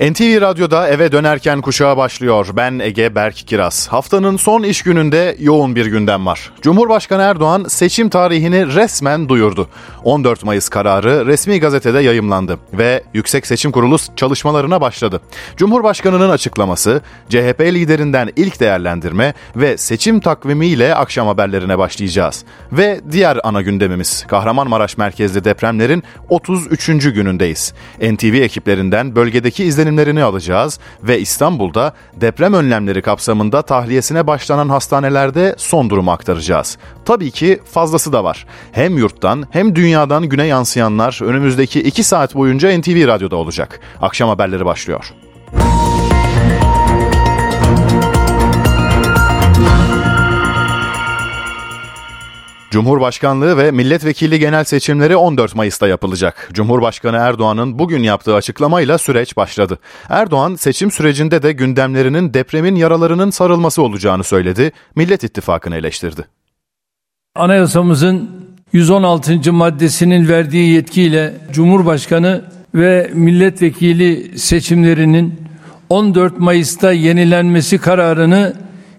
NTV Radyo'da eve dönerken kuşağa başlıyor. Ben Ege Berk Kiraz. Haftanın son iş gününde yoğun bir gündem var. Cumhurbaşkanı Erdoğan seçim tarihini resmen duyurdu. 14 Mayıs kararı resmi gazetede yayımlandı ve Yüksek Seçim Kurulu çalışmalarına başladı. Cumhurbaşkanının açıklaması, CHP liderinden ilk değerlendirme ve seçim takvimiyle akşam haberlerine başlayacağız. Ve diğer ana gündemimiz, Kahramanmaraş merkezli depremlerin 33. günündeyiz. NTV ekiplerinden bölgedeki izlenimlerini alacağız ve İstanbul'da deprem önlemleri kapsamında tahliyesine başlanan hastanelerde son durumu aktaracağız. Tabii ki fazlası da var. Hem yurttan hem dünyadan güne yansıyanlar önümüzdeki 2 saat boyunca NTV Radyo'da olacak. Akşam haberleri başlıyor. Cumhurbaşkanlığı ve milletvekili genel seçimleri 14 Mayıs'ta yapılacak. Cumhurbaşkanı Erdoğan'ın bugün yaptığı açıklamayla süreç başladı. Erdoğan seçim sürecinde de gündemlerinin depremin yaralarının sarılması olacağını söyledi. Millet İttifakı'nı eleştirdi. Anayasamızın 116. maddesinin verdiği yetkiyle Cumhurbaşkanı ve milletvekili seçimlerinin 14 Mayıs'ta yenilenmesi kararını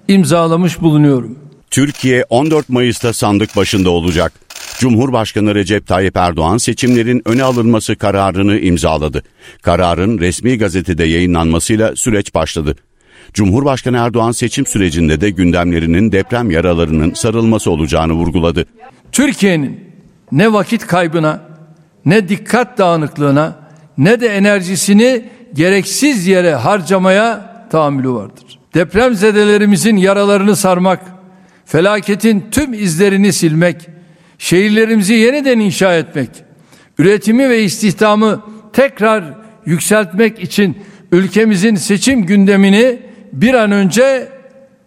imzalamış bulunuyorum. Türkiye 14 Mayıs'ta sandık başında olacak. Cumhurbaşkanı Recep Tayyip Erdoğan seçimlerin öne alınması kararını imzaladı. Kararın resmi gazetede yayınlanmasıyla süreç başladı. Cumhurbaşkanı Erdoğan seçim sürecinde de gündemlerinin deprem yaralarının sarılması olacağını vurguladı. Türkiye'nin ne vakit kaybına, ne dikkat dağınıklığına, ne de enerjisini gereksiz yere harcamaya tahammülü vardır. Depremzedelerimizin yaralarını sarmak, felaketin tüm izlerini silmek, şehirlerimizi yeniden inşa etmek, üretimi ve istihdamı tekrar yükseltmek için ülkemizin seçim gündemini bir an önce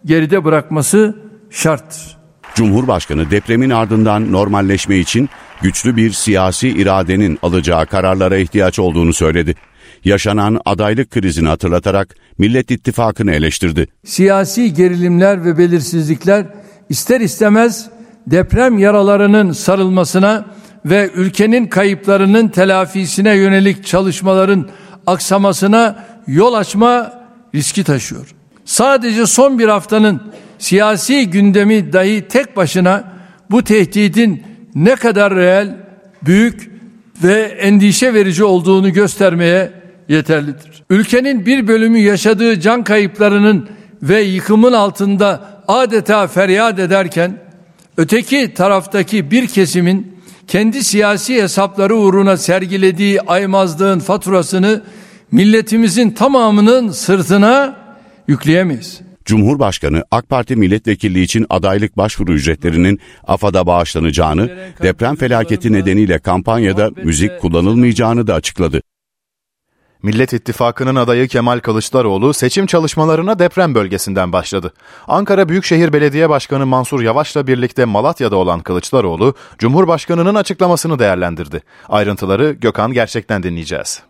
geride bırakması şarttır. Cumhurbaşkanı depremin ardından normalleşme için güçlü bir siyasi iradenin alacağı kararlara ihtiyaç olduğunu söyledi. Yaşanan adaylık krizini hatırlatarak Millet İttifakı'nı eleştirdi. Siyasi gerilimler ve belirsizlikler ister istemez deprem yaralarının sarılmasına ve ülkenin kayıplarının telafisine yönelik çalışmaların aksamasına yol açma riski taşıyor. Sadece son bir haftanın siyasi gündemi dahi tek başına bu tehditin ne kadar reel, büyük ve endişe verici olduğunu göstermeye yeterlidir. Ülkenin bir bölümü yaşadığı can kayıplarının ve yıkımın altında adeta feryat ederken, öteki taraftaki bir kesimin kendi siyasi hesapları uğruna sergilediği aymazlığın faturasını milletimizin tamamının sırtına yükleyemeyiz. Cumhurbaşkanı AK Parti milletvekilliği için adaylık başvuru ücretlerinin AFAD'a bağışlanacağını, deprem felaketi nedeniyle kampanyada müzik kullanılmayacağını da açıkladı. Millet İttifakı'nın adayı Kemal Kılıçdaroğlu seçim çalışmalarına deprem bölgesinden başladı. Ankara Büyükşehir Belediye Başkanı Mansur Yavaş'la birlikte Malatya'da olan Kılıçdaroğlu, Cumhurbaşkanı'nın açıklamasını değerlendirdi. Ayrıntıları Gökhan gerçekten dinleyeceğiz.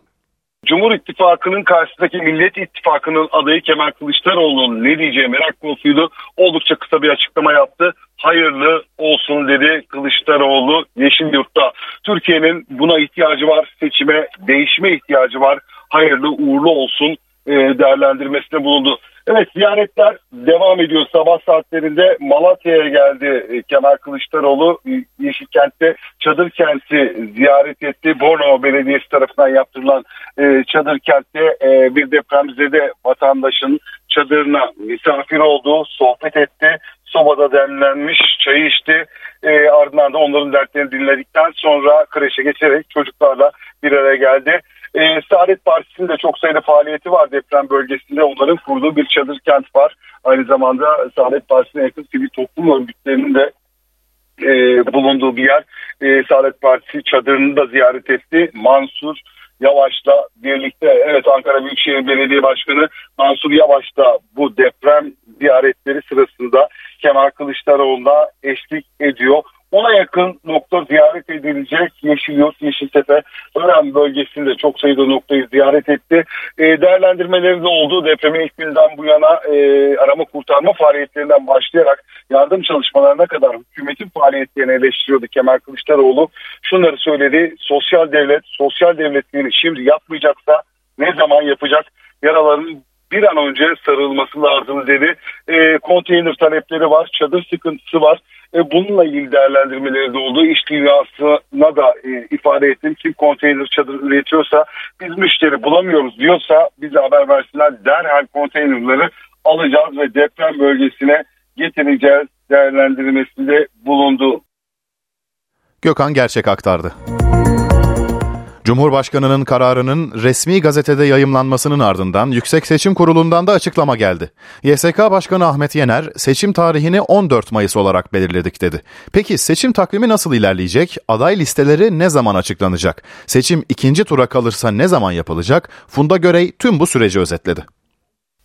Cumhur İttifakı'nın karşısındaki Millet İttifakı'nın adayı Kemal Kılıçdaroğlu'nun ne diyeceği merak konusuydu. Oldukça kısa bir açıklama yaptı. Hayırlı olsun dedi Kılıçdaroğlu Yeşilyurt'ta. Türkiye'nin buna ihtiyacı var, seçime, değişime ihtiyacı var. Hayırlı uğurlu olsun değerlendirmesine bulundu. Evet, ziyaretler devam ediyor. Sabah saatlerinde Malatya'ya geldi Kemal Kılıçdaroğlu. Yeşilkent'te çadır kenti ziyaret etti. Bornova Belediyesi tarafından yaptırılan çadır kentte bir depremzede vatandaşın çadırına misafir oldu, sohbet etti. Sobada demlenmiş çayı içti. Ardından da onların dertlerini dinledikten sonra kreşe geçerek çocuklarla bir araya geldi. Saadet Partisi'nin de çok sayıda faaliyeti var deprem bölgesinde. Onların kurduğu bir çadır kent var. Aynı zamanda Saadet Partisi'ne yakın sivil toplum örgütlerinin de bulunduğu bir yer. Saadet Partisi çadırını da ziyaret etti. Mansur Yavaş'la birlikte, evet, Ankara Büyükşehir Belediye Başkanı Mansur Yavaş da bu deprem ziyaretleri sırasında Kemal Kılıçdaroğlu'na eşlik ediyor. Ona yakın nokta ziyaret edilecek. Yeşilyurt, Yeşiltepe, Ören bölgesinde çok sayıda noktayı ziyaret etti. Değerlendirmeleri de oldu. Depremin ilk günden bu yana arama kurtarma faaliyetlerinden başlayarak yardım çalışmalarına kadar hükümetin faaliyetlerini eleştiriyordu Kemal Kılıçdaroğlu. Şunları söyledi: sosyal devlet gelişim yapmayacaksa ne zaman yapacak, yaraların bir an önce sarılması lazım dedi. Konteyner talepleri var, çadır sıkıntısı var. Bununla ilgili değerlendirmeleri de oldu. İş dünyasına da ifade ettim. Kim konteyner çadır üretiyorsa, biz müşteri bulamıyoruz diyorsa bize haber versinler. Derhal konteynerleri alacağız ve deprem bölgesine getireceğiz değerlendirmesinde bulundu. Gökhan gerçek aktardı. Cumhurbaşkanının kararının resmi gazetede yayımlanmasının ardından Yüksek Seçim Kurulu'ndan da açıklama geldi. YSK Başkanı Ahmet Yener, seçim tarihini 14 Mayıs olarak belirledik dedi. Peki seçim takvimi nasıl ilerleyecek? Aday listeleri ne zaman açıklanacak? Seçim ikinci tura kalırsa ne zaman yapılacak? Funda Görey tüm bu süreci özetledi.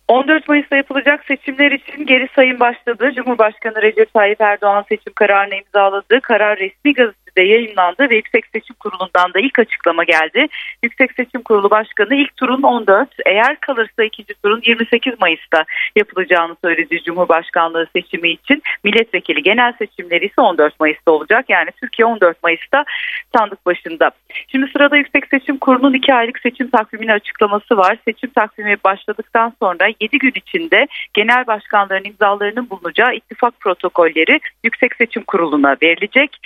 14 Mayıs'ta yapılacak seçimler için geri sayım başladı. Cumhurbaşkanı Recep Tayyip Erdoğan seçim kararını imzaladı. Karar resmi gazetede yayımlandı ve Yüksek Seçim Kurulu'ndan da ilk açıklama geldi. Yüksek Seçim Kurulu Başkanı ilk turun 14, eğer kalırsa ikinci turun 28 Mayıs'ta yapılacağını söyledi Cumhurbaşkanlığı seçimi için. Milletvekili genel seçimleri ise 14 Mayıs'ta olacak. Yani Türkiye 14 Mayıs'ta sandık başında. Şimdi sırada Yüksek Seçim Kurulu'nun 2 aylık seçim takvimini açıklaması var. Seçim takvimi başladıktan sonra 7 gün içinde genel başkanların imzalarının bulunacağı ittifak protokolleri Yüksek Seçim Kurulu'na verilecek.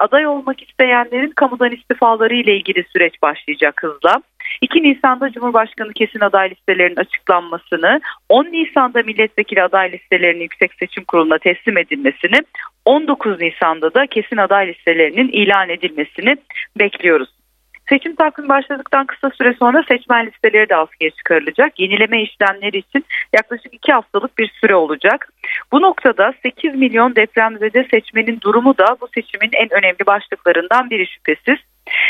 Aday olmak isteyenlerin kamudan istifaları ile ilgili süreç başlayacak hızla. 2 Nisan'da Cumhurbaşkanı kesin aday listelerinin açıklanmasını, 10 Nisan'da milletvekili aday listelerinin Yüksek Seçim Kurulu'na teslim edilmesini, 19 Nisan'da da kesin aday listelerinin ilan edilmesini bekliyoruz. Seçim takvimi başladıktan kısa süre sonra seçmen listeleri de askıya çıkarılacak. Yenileme işlemleri için yaklaşık 2 haftalık bir süre olacak. Bu noktada 8 milyon depremzede seçmenin durumu da bu seçimin en önemli başlıklarından biri şüphesiz.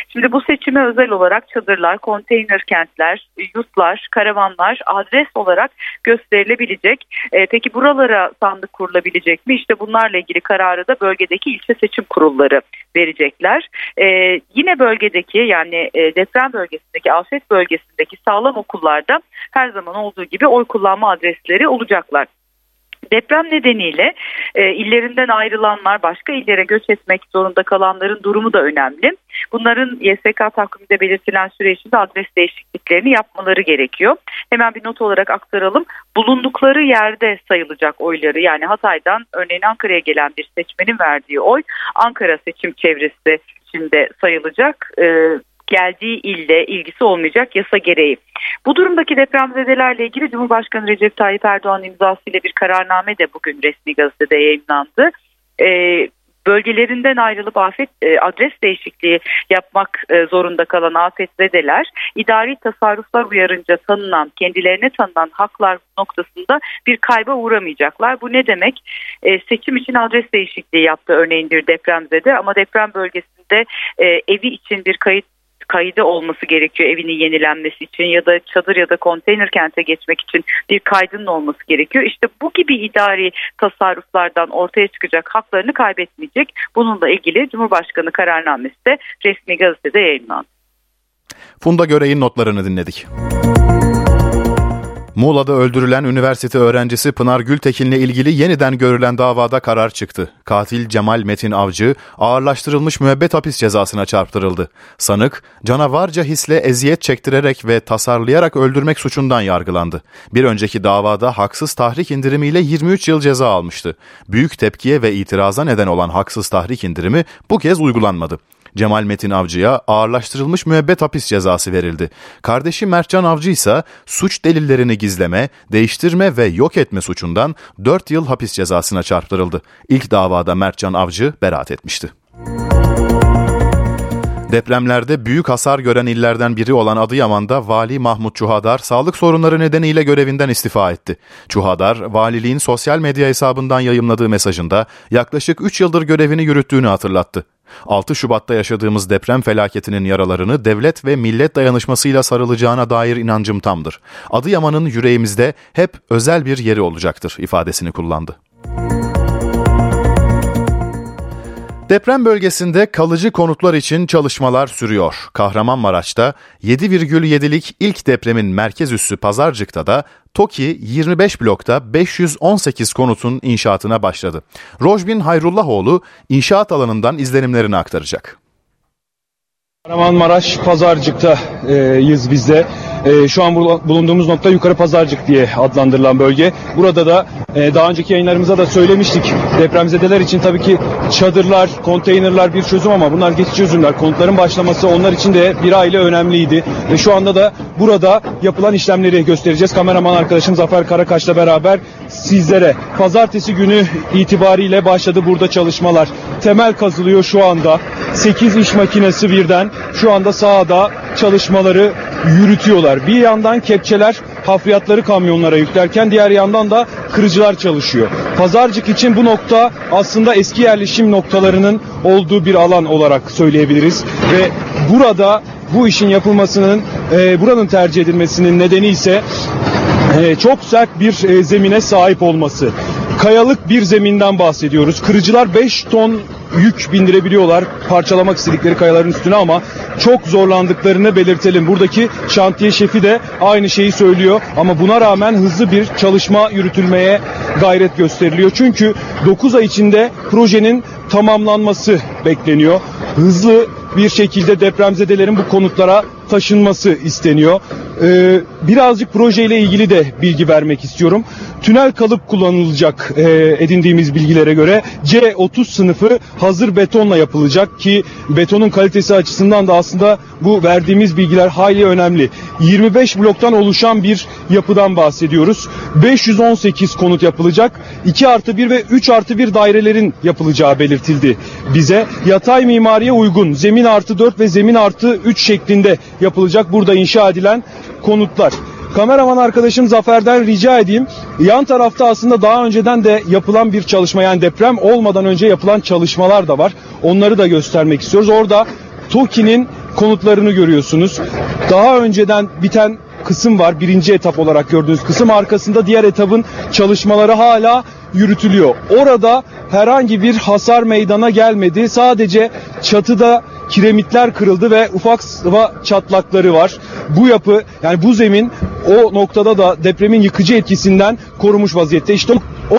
Şimdi bu seçime özel olarak çadırlar, konteyner kentler, yurtlar, karavanlar adres olarak gösterilebilecek. Peki buralara sandık kurulabilecek mi? İşte bunlarla ilgili kararı da bölgedeki ilçe seçim kurulları verecekler. Yine bölgedeki yani deprem bölgesindeki, afet bölgesindeki sağlam okullarda her zaman olduğu gibi oy kullanma adresleri olacaklar. Deprem nedeniyle illerinden ayrılanlar, başka illere göç etmek zorunda kalanların durumu da önemli. Bunların YSK takviminde belirtilen süre içinde adres değişikliklerini yapmaları gerekiyor. Hemen bir not olarak aktaralım. Bulundukları yerde sayılacak oyları, yani Hatay'dan örneğin Ankara'ya gelen bir seçmenin verdiği oy Ankara seçim çevresi içinde sayılacak. Geldiği ille ilgisi olmayacak yasa gereği. Bu durumdaki depremzedelerle ilgili Cumhurbaşkanı Recep Tayyip Erdoğan imzasıyla bir kararname de bugün resmi gazetede yayımlandı. Bölgelerinden ayrılıp adres değişikliği yapmak zorunda kalan afetzedeler, idari tasarruflar uyarınca tanınan, kendilerine tanınan haklar noktasında bir kayba uğramayacaklar. Bu ne demek? Seçim için adres değişikliği yaptı örneğin bir depremzede ama deprem bölgesinde evi için bir kaydı olması gerekiyor evinin yenilenmesi için ya da çadır ya da konteyner kente geçmek için bir kaydının olması gerekiyor. İşte bu gibi idari tasarruflardan ortaya çıkacak haklarını kaybetmeyecek. Bununla ilgili Cumhurbaşkanı kararnamesi de resmi gazetede yayınlandı. Funda Görey'in notlarını dinledik. Muğla'da öldürülen üniversite öğrencisi Pınar Gültekin'le ilgili yeniden görülen davada karar çıktı. Katil Cemal Metin Avcı ağırlaştırılmış müebbet hapis cezasına çarptırıldı. Sanık, canavarca hisle eziyet çektirerek ve tasarlayarak öldürmek suçundan yargılandı. Bir önceki davada haksız tahrik indirimiyle 23 yıl ceza almıştı. Büyük tepkiye ve itiraza neden olan haksız tahrik indirimi bu kez uygulanmadı. Cemal Metin Avcı'ya ağırlaştırılmış müebbet hapis cezası verildi. Kardeşi Mertcan Avcı ise suç delillerini gizleme, değiştirme ve yok etme suçundan 4 yıl hapis cezasına çarptırıldı. İlk davada Mertcan Avcı beraat etmişti. Depremlerde büyük hasar gören illerden biri olan Adıyaman'da Vali Mahmut Çuhadar sağlık sorunları nedeniyle görevinden istifa etti. Çuhadar, valiliğin sosyal medya hesabından yayımladığı mesajında yaklaşık 3 yıldır görevini yürüttüğünü hatırlattı. 6 Şubat'ta yaşadığımız deprem felaketinin yaralarını devlet ve millet dayanışmasıyla sarılacağına dair inancım tamdır. Adıyaman'ın yüreğimizde hep özel bir yeri olacaktır ifadesini kullandı. Deprem bölgesinde kalıcı konutlar için çalışmalar sürüyor. Kahramanmaraş'ta 7,7'lik ilk depremin merkez üssü Pazarcık'ta da TOKİ 25 blokta 518 konutun inşaatına başladı. Rojbin Hayrullahoğlu inşaat alanından izlenimlerini aktaracak. Kahramanmaraş Pazarcık'tayız biz de. Şu an bulunduğumuz nokta Yukarı Pazarcık diye adlandırılan bölge. Burada da daha önceki yayınlarımıza da söylemiştik. Depremzedeler için tabii ki çadırlar, konteynerlar bir çözüm ama bunlar geçici çözümler. Konutların başlaması onlar için de bir aile önemliydi. Ve şu anda da burada yapılan işlemleri göstereceğiz. Kameraman arkadaşım Zafer Karakaş'la beraber sizlere. Pazartesi günü itibariyle başladı burada çalışmalar. Temel kazılıyor şu anda. 8 iş makinesi birden şu anda sahada çalışmaları yürütüyorlar. Bir yandan kepçeler hafriyatları kamyonlara yüklerken diğer yandan da kırıcılar çalışıyor. Pazarcık için bu nokta aslında eski yerleşim noktalarının olduğu bir alan olarak söyleyebiliriz. Ve burada bu işin yapılmasının, buranın tercih edilmesinin nedeni ise çok sert bir zemine sahip olması. Kayalık bir zeminden bahsediyoruz. Kırıcılar 5 ton yük bindirebiliyorlar parçalamak istedikleri kayaların üstüne ama çok zorlandıklarını belirtelim. Buradaki şantiye şefi de aynı şeyi söylüyor ama buna rağmen hızlı bir çalışma yürütülmeye gayret gösteriliyor. Çünkü 9 ay içinde projenin tamamlanması bekleniyor. Hızlı bir şekilde depremzedelerin bu konutlara taşınması isteniyor. Birazcık projeyle ilgili de bilgi vermek istiyorum. Tünel kalıp kullanılacak edindiğimiz bilgilere göre C30 sınıfı hazır betonla yapılacak ki betonun kalitesi açısından da aslında bu verdiğimiz bilgiler hayli önemli. 25 bloktan oluşan bir yapıdan bahsediyoruz. 518 konut yapılacak. 2+1 ve 3+1 dairelerin yapılacağı belirtildi bize. Yatay mimariye uygun zemin +4 ve zemin +3 şeklinde yapılacak burada inşa edilen konutlar. Kameraman arkadaşım Zafer'den rica edeyim. Yan tarafta aslında daha önceden de yapılan bir çalışma, yani deprem olmadan önce yapılan çalışmalar da var. Onları da göstermek istiyoruz. Orada TOKİ'nin konutlarını görüyorsunuz. Daha önceden biten kısım var. Birinci etap olarak gördüğünüz kısım. Arkasında diğer etapın çalışmaları hala yürütülüyor. Orada herhangi bir hasar meydana gelmedi. Sadece çatıda kiremitler kırıldı ve ufak sıva çatlakları var. Bu yapı, yani bu zemin o noktada da depremin yıkıcı etkisinden korumuş vaziyette. İşte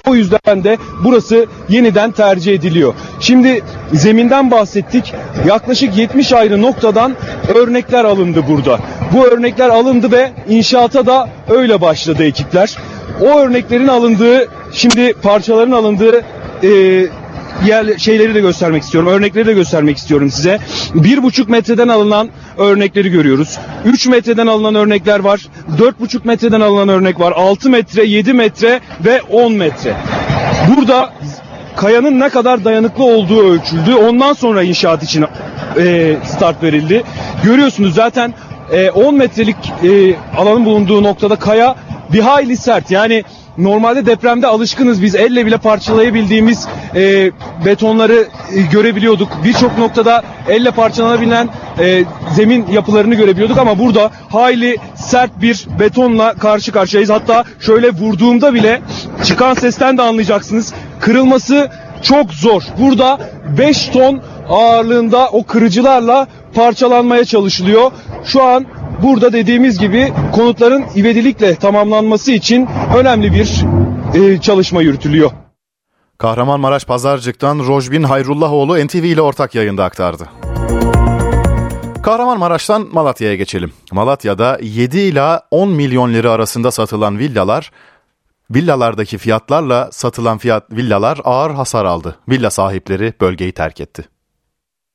o yüzden de burası yeniden tercih ediliyor. Şimdi zeminden bahsettik. Yaklaşık 70 ayrı noktadan örnekler alındı burada. Bu örnekler alındı ve inşaata da öyle başladı ekipler. O örneklerin alındığı, şimdi parçaların alındığı şeyleri de göstermek istiyorum. Örnekleri de göstermek istiyorum size. 1,5 metreden alınan örnekleri görüyoruz. 3 metreden alınan örnekler var. 4,5 metreden alınan örnek var. 6 metre, 7 metre ve 10 metre. Burada kayanın ne kadar dayanıklı olduğu ölçüldü. Ondan sonra inşaat için start verildi. Görüyorsunuz zaten 10 metrelik alanın bulunduğu noktada kaya bir hayli sert. Yani normalde depremde alışkınız biz elle bile parçalayabildiğimiz betonları görebiliyorduk. Birçok noktada elle parçalanabilen zemin yapılarını görebiliyorduk ama burada hayli sert bir betonla karşı karşıyayız. Hatta şöyle vurduğumda bile çıkan sesten de anlayacaksınız. Kırılması çok zor. Burada 5 ton ağırlığında o kırıcılarla parçalanmaya çalışılıyor. Şu an burada dediğimiz gibi konutların ivedilikle tamamlanması için önemli bir çalışma yürütülüyor. Kahramanmaraş Pazarcık'tan Rojbin Hayrullahoğlu NTV ile ortak yayında aktardı. Kahramanmaraş'tan Malatya'ya geçelim. Malatya'da 7 ila 10 milyon lira arasında satılan villalardaki fiyatlarla satılan villalar ağır hasar aldı. Villa sahipleri bölgeyi terk etti.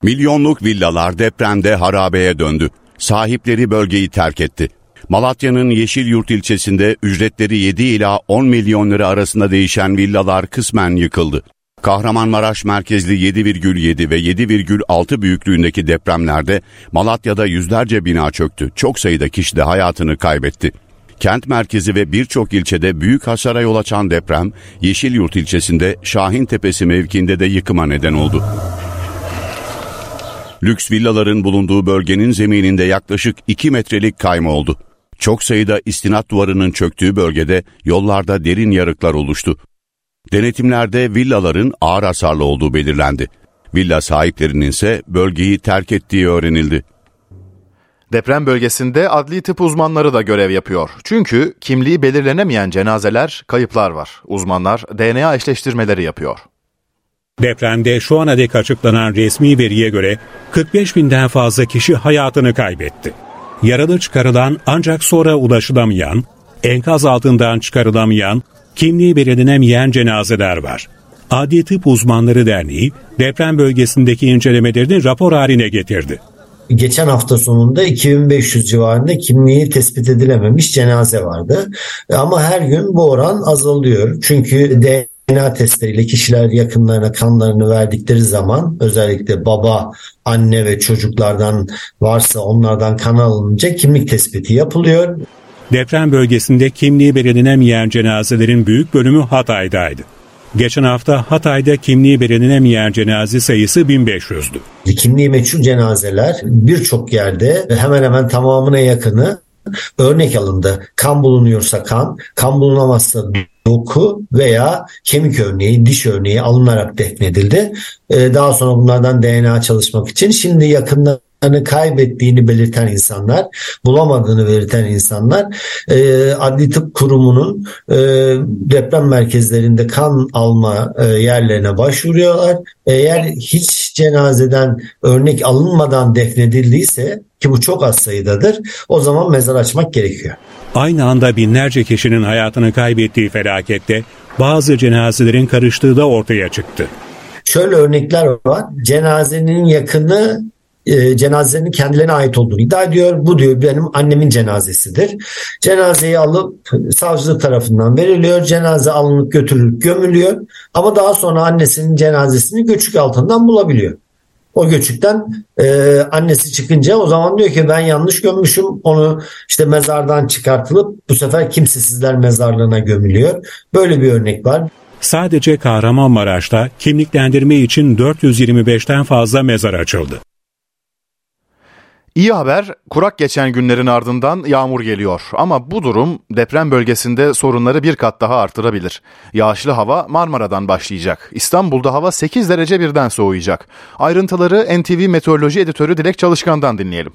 Milyonluk villalar depremde harabeye döndü. Sahipleri bölgeyi terk etti. Malatya'nın Yeşilyurt ilçesinde ücretleri 7 ila 10 milyon lira arasında değişen villalar kısmen yıkıldı. Kahramanmaraş merkezli 7,7 ve 7,6 büyüklüğündeki depremlerde Malatya'da yüzlerce bina çöktü. Çok sayıda kişi de hayatını kaybetti. Kent merkezi ve birçok ilçede büyük hasara yol açan deprem, Yeşilyurt ilçesinde Şahintepesi mevkiinde de yıkıma neden oldu. Lüks villaların bulunduğu bölgenin zemininde yaklaşık 2 metrelik kayma oldu. Çok sayıda istinat duvarının çöktüğü bölgede yollarda derin yarıklar oluştu. Denetimlerde villaların ağır hasarlı olduğu belirlendi. Villa sahiplerinin ise bölgeyi terk ettiği öğrenildi. Deprem bölgesinde adli tıp uzmanları da görev yapıyor. Çünkü kimliği belirlenemeyen cenazeler, kayıplar var. Uzmanlar DNA eşleştirmeleri yapıyor. Depremde şu ana dek açıklanan resmi veriye göre 45 binden fazla kişi hayatını kaybetti. yaralı çıkarılan ancak sonra ulaşılamayan, enkaz altından çıkarılamayan, kimliği belirlenemeyen cenazeler var. Adli Tıp Uzmanları Derneği deprem bölgesindeki incelemelerini rapor haline getirdi. Geçen hafta sonunda 2500 civarında kimliği tespit edilememiş cenaze vardı. Ama her gün bu oran azalıyor. Çünkü DNA testleriyle kişiler yakınlarına kanlarını verdikleri zaman, özellikle baba, anne ve çocuklardan varsa onlardan kan alınacak kimlik tespiti yapılıyor. Deprem bölgesinde kimliği belirlenemeyen cenazelerin büyük bölümü Hatay'daydı. Geçen hafta Hatay'da kimliği belirlenemeyen cenaze sayısı 1500'dü. Kimliği meçhul cenazeler birçok yerde hemen hemen tamamına yakını örnek alındı. Kan bulunuyorsa kan, kan bulunamazsa doku veya kemik örneği, diş örneği alınarak defnedildi. Daha sonra bunlardan DNA çalışmak için şimdi yakınlarını kaybettiğini belirten insanlar, bulamadığını belirten insanlar Adli Tıp Kurumu'nun deprem merkezlerinde kan alma yerlerine başvuruyorlar. Eğer hiç cenazeden örnek alınmadan defnedildiyse, ki bu çok az sayıdadır, o zaman mezar açmak gerekiyor. Aynı anda binlerce kişinin hayatını kaybettiği felakette bazı cenazelerin karıştığı da ortaya çıktı. Şöyle örnekler var. Cenazenin yakını cenazenin kendilerine ait olduğunu iddia ediyor. Bu diyor benim annemin cenazesidir. Cenazeyi alıp savcılık tarafından veriliyor. Cenaze alınıp götürülüp gömülüyor. Ama daha sonra annesinin cenazesini göçük altından bulabiliyor. O göçükten annesi çıkınca o zaman diyor ki ben yanlış gömmüşüm, onu işte mezardan çıkartılıp bu sefer kimsesizler mezarlığına gömülüyor. Böyle bir örnek var. Sadece Kahramanmaraş'ta kimliklendirme için 425'ten fazla mezar açıldı. İyi haber, kurak geçen günlerin ardından yağmur geliyor ama bu durum deprem bölgesinde sorunları bir kat daha artırabilir. Yağışlı hava Marmara'dan başlayacak. İstanbul'da hava 8 derece birden soğuyacak. Ayrıntıları NTV Meteoroloji Editörü Dilek Çalışkan'dan dinleyelim.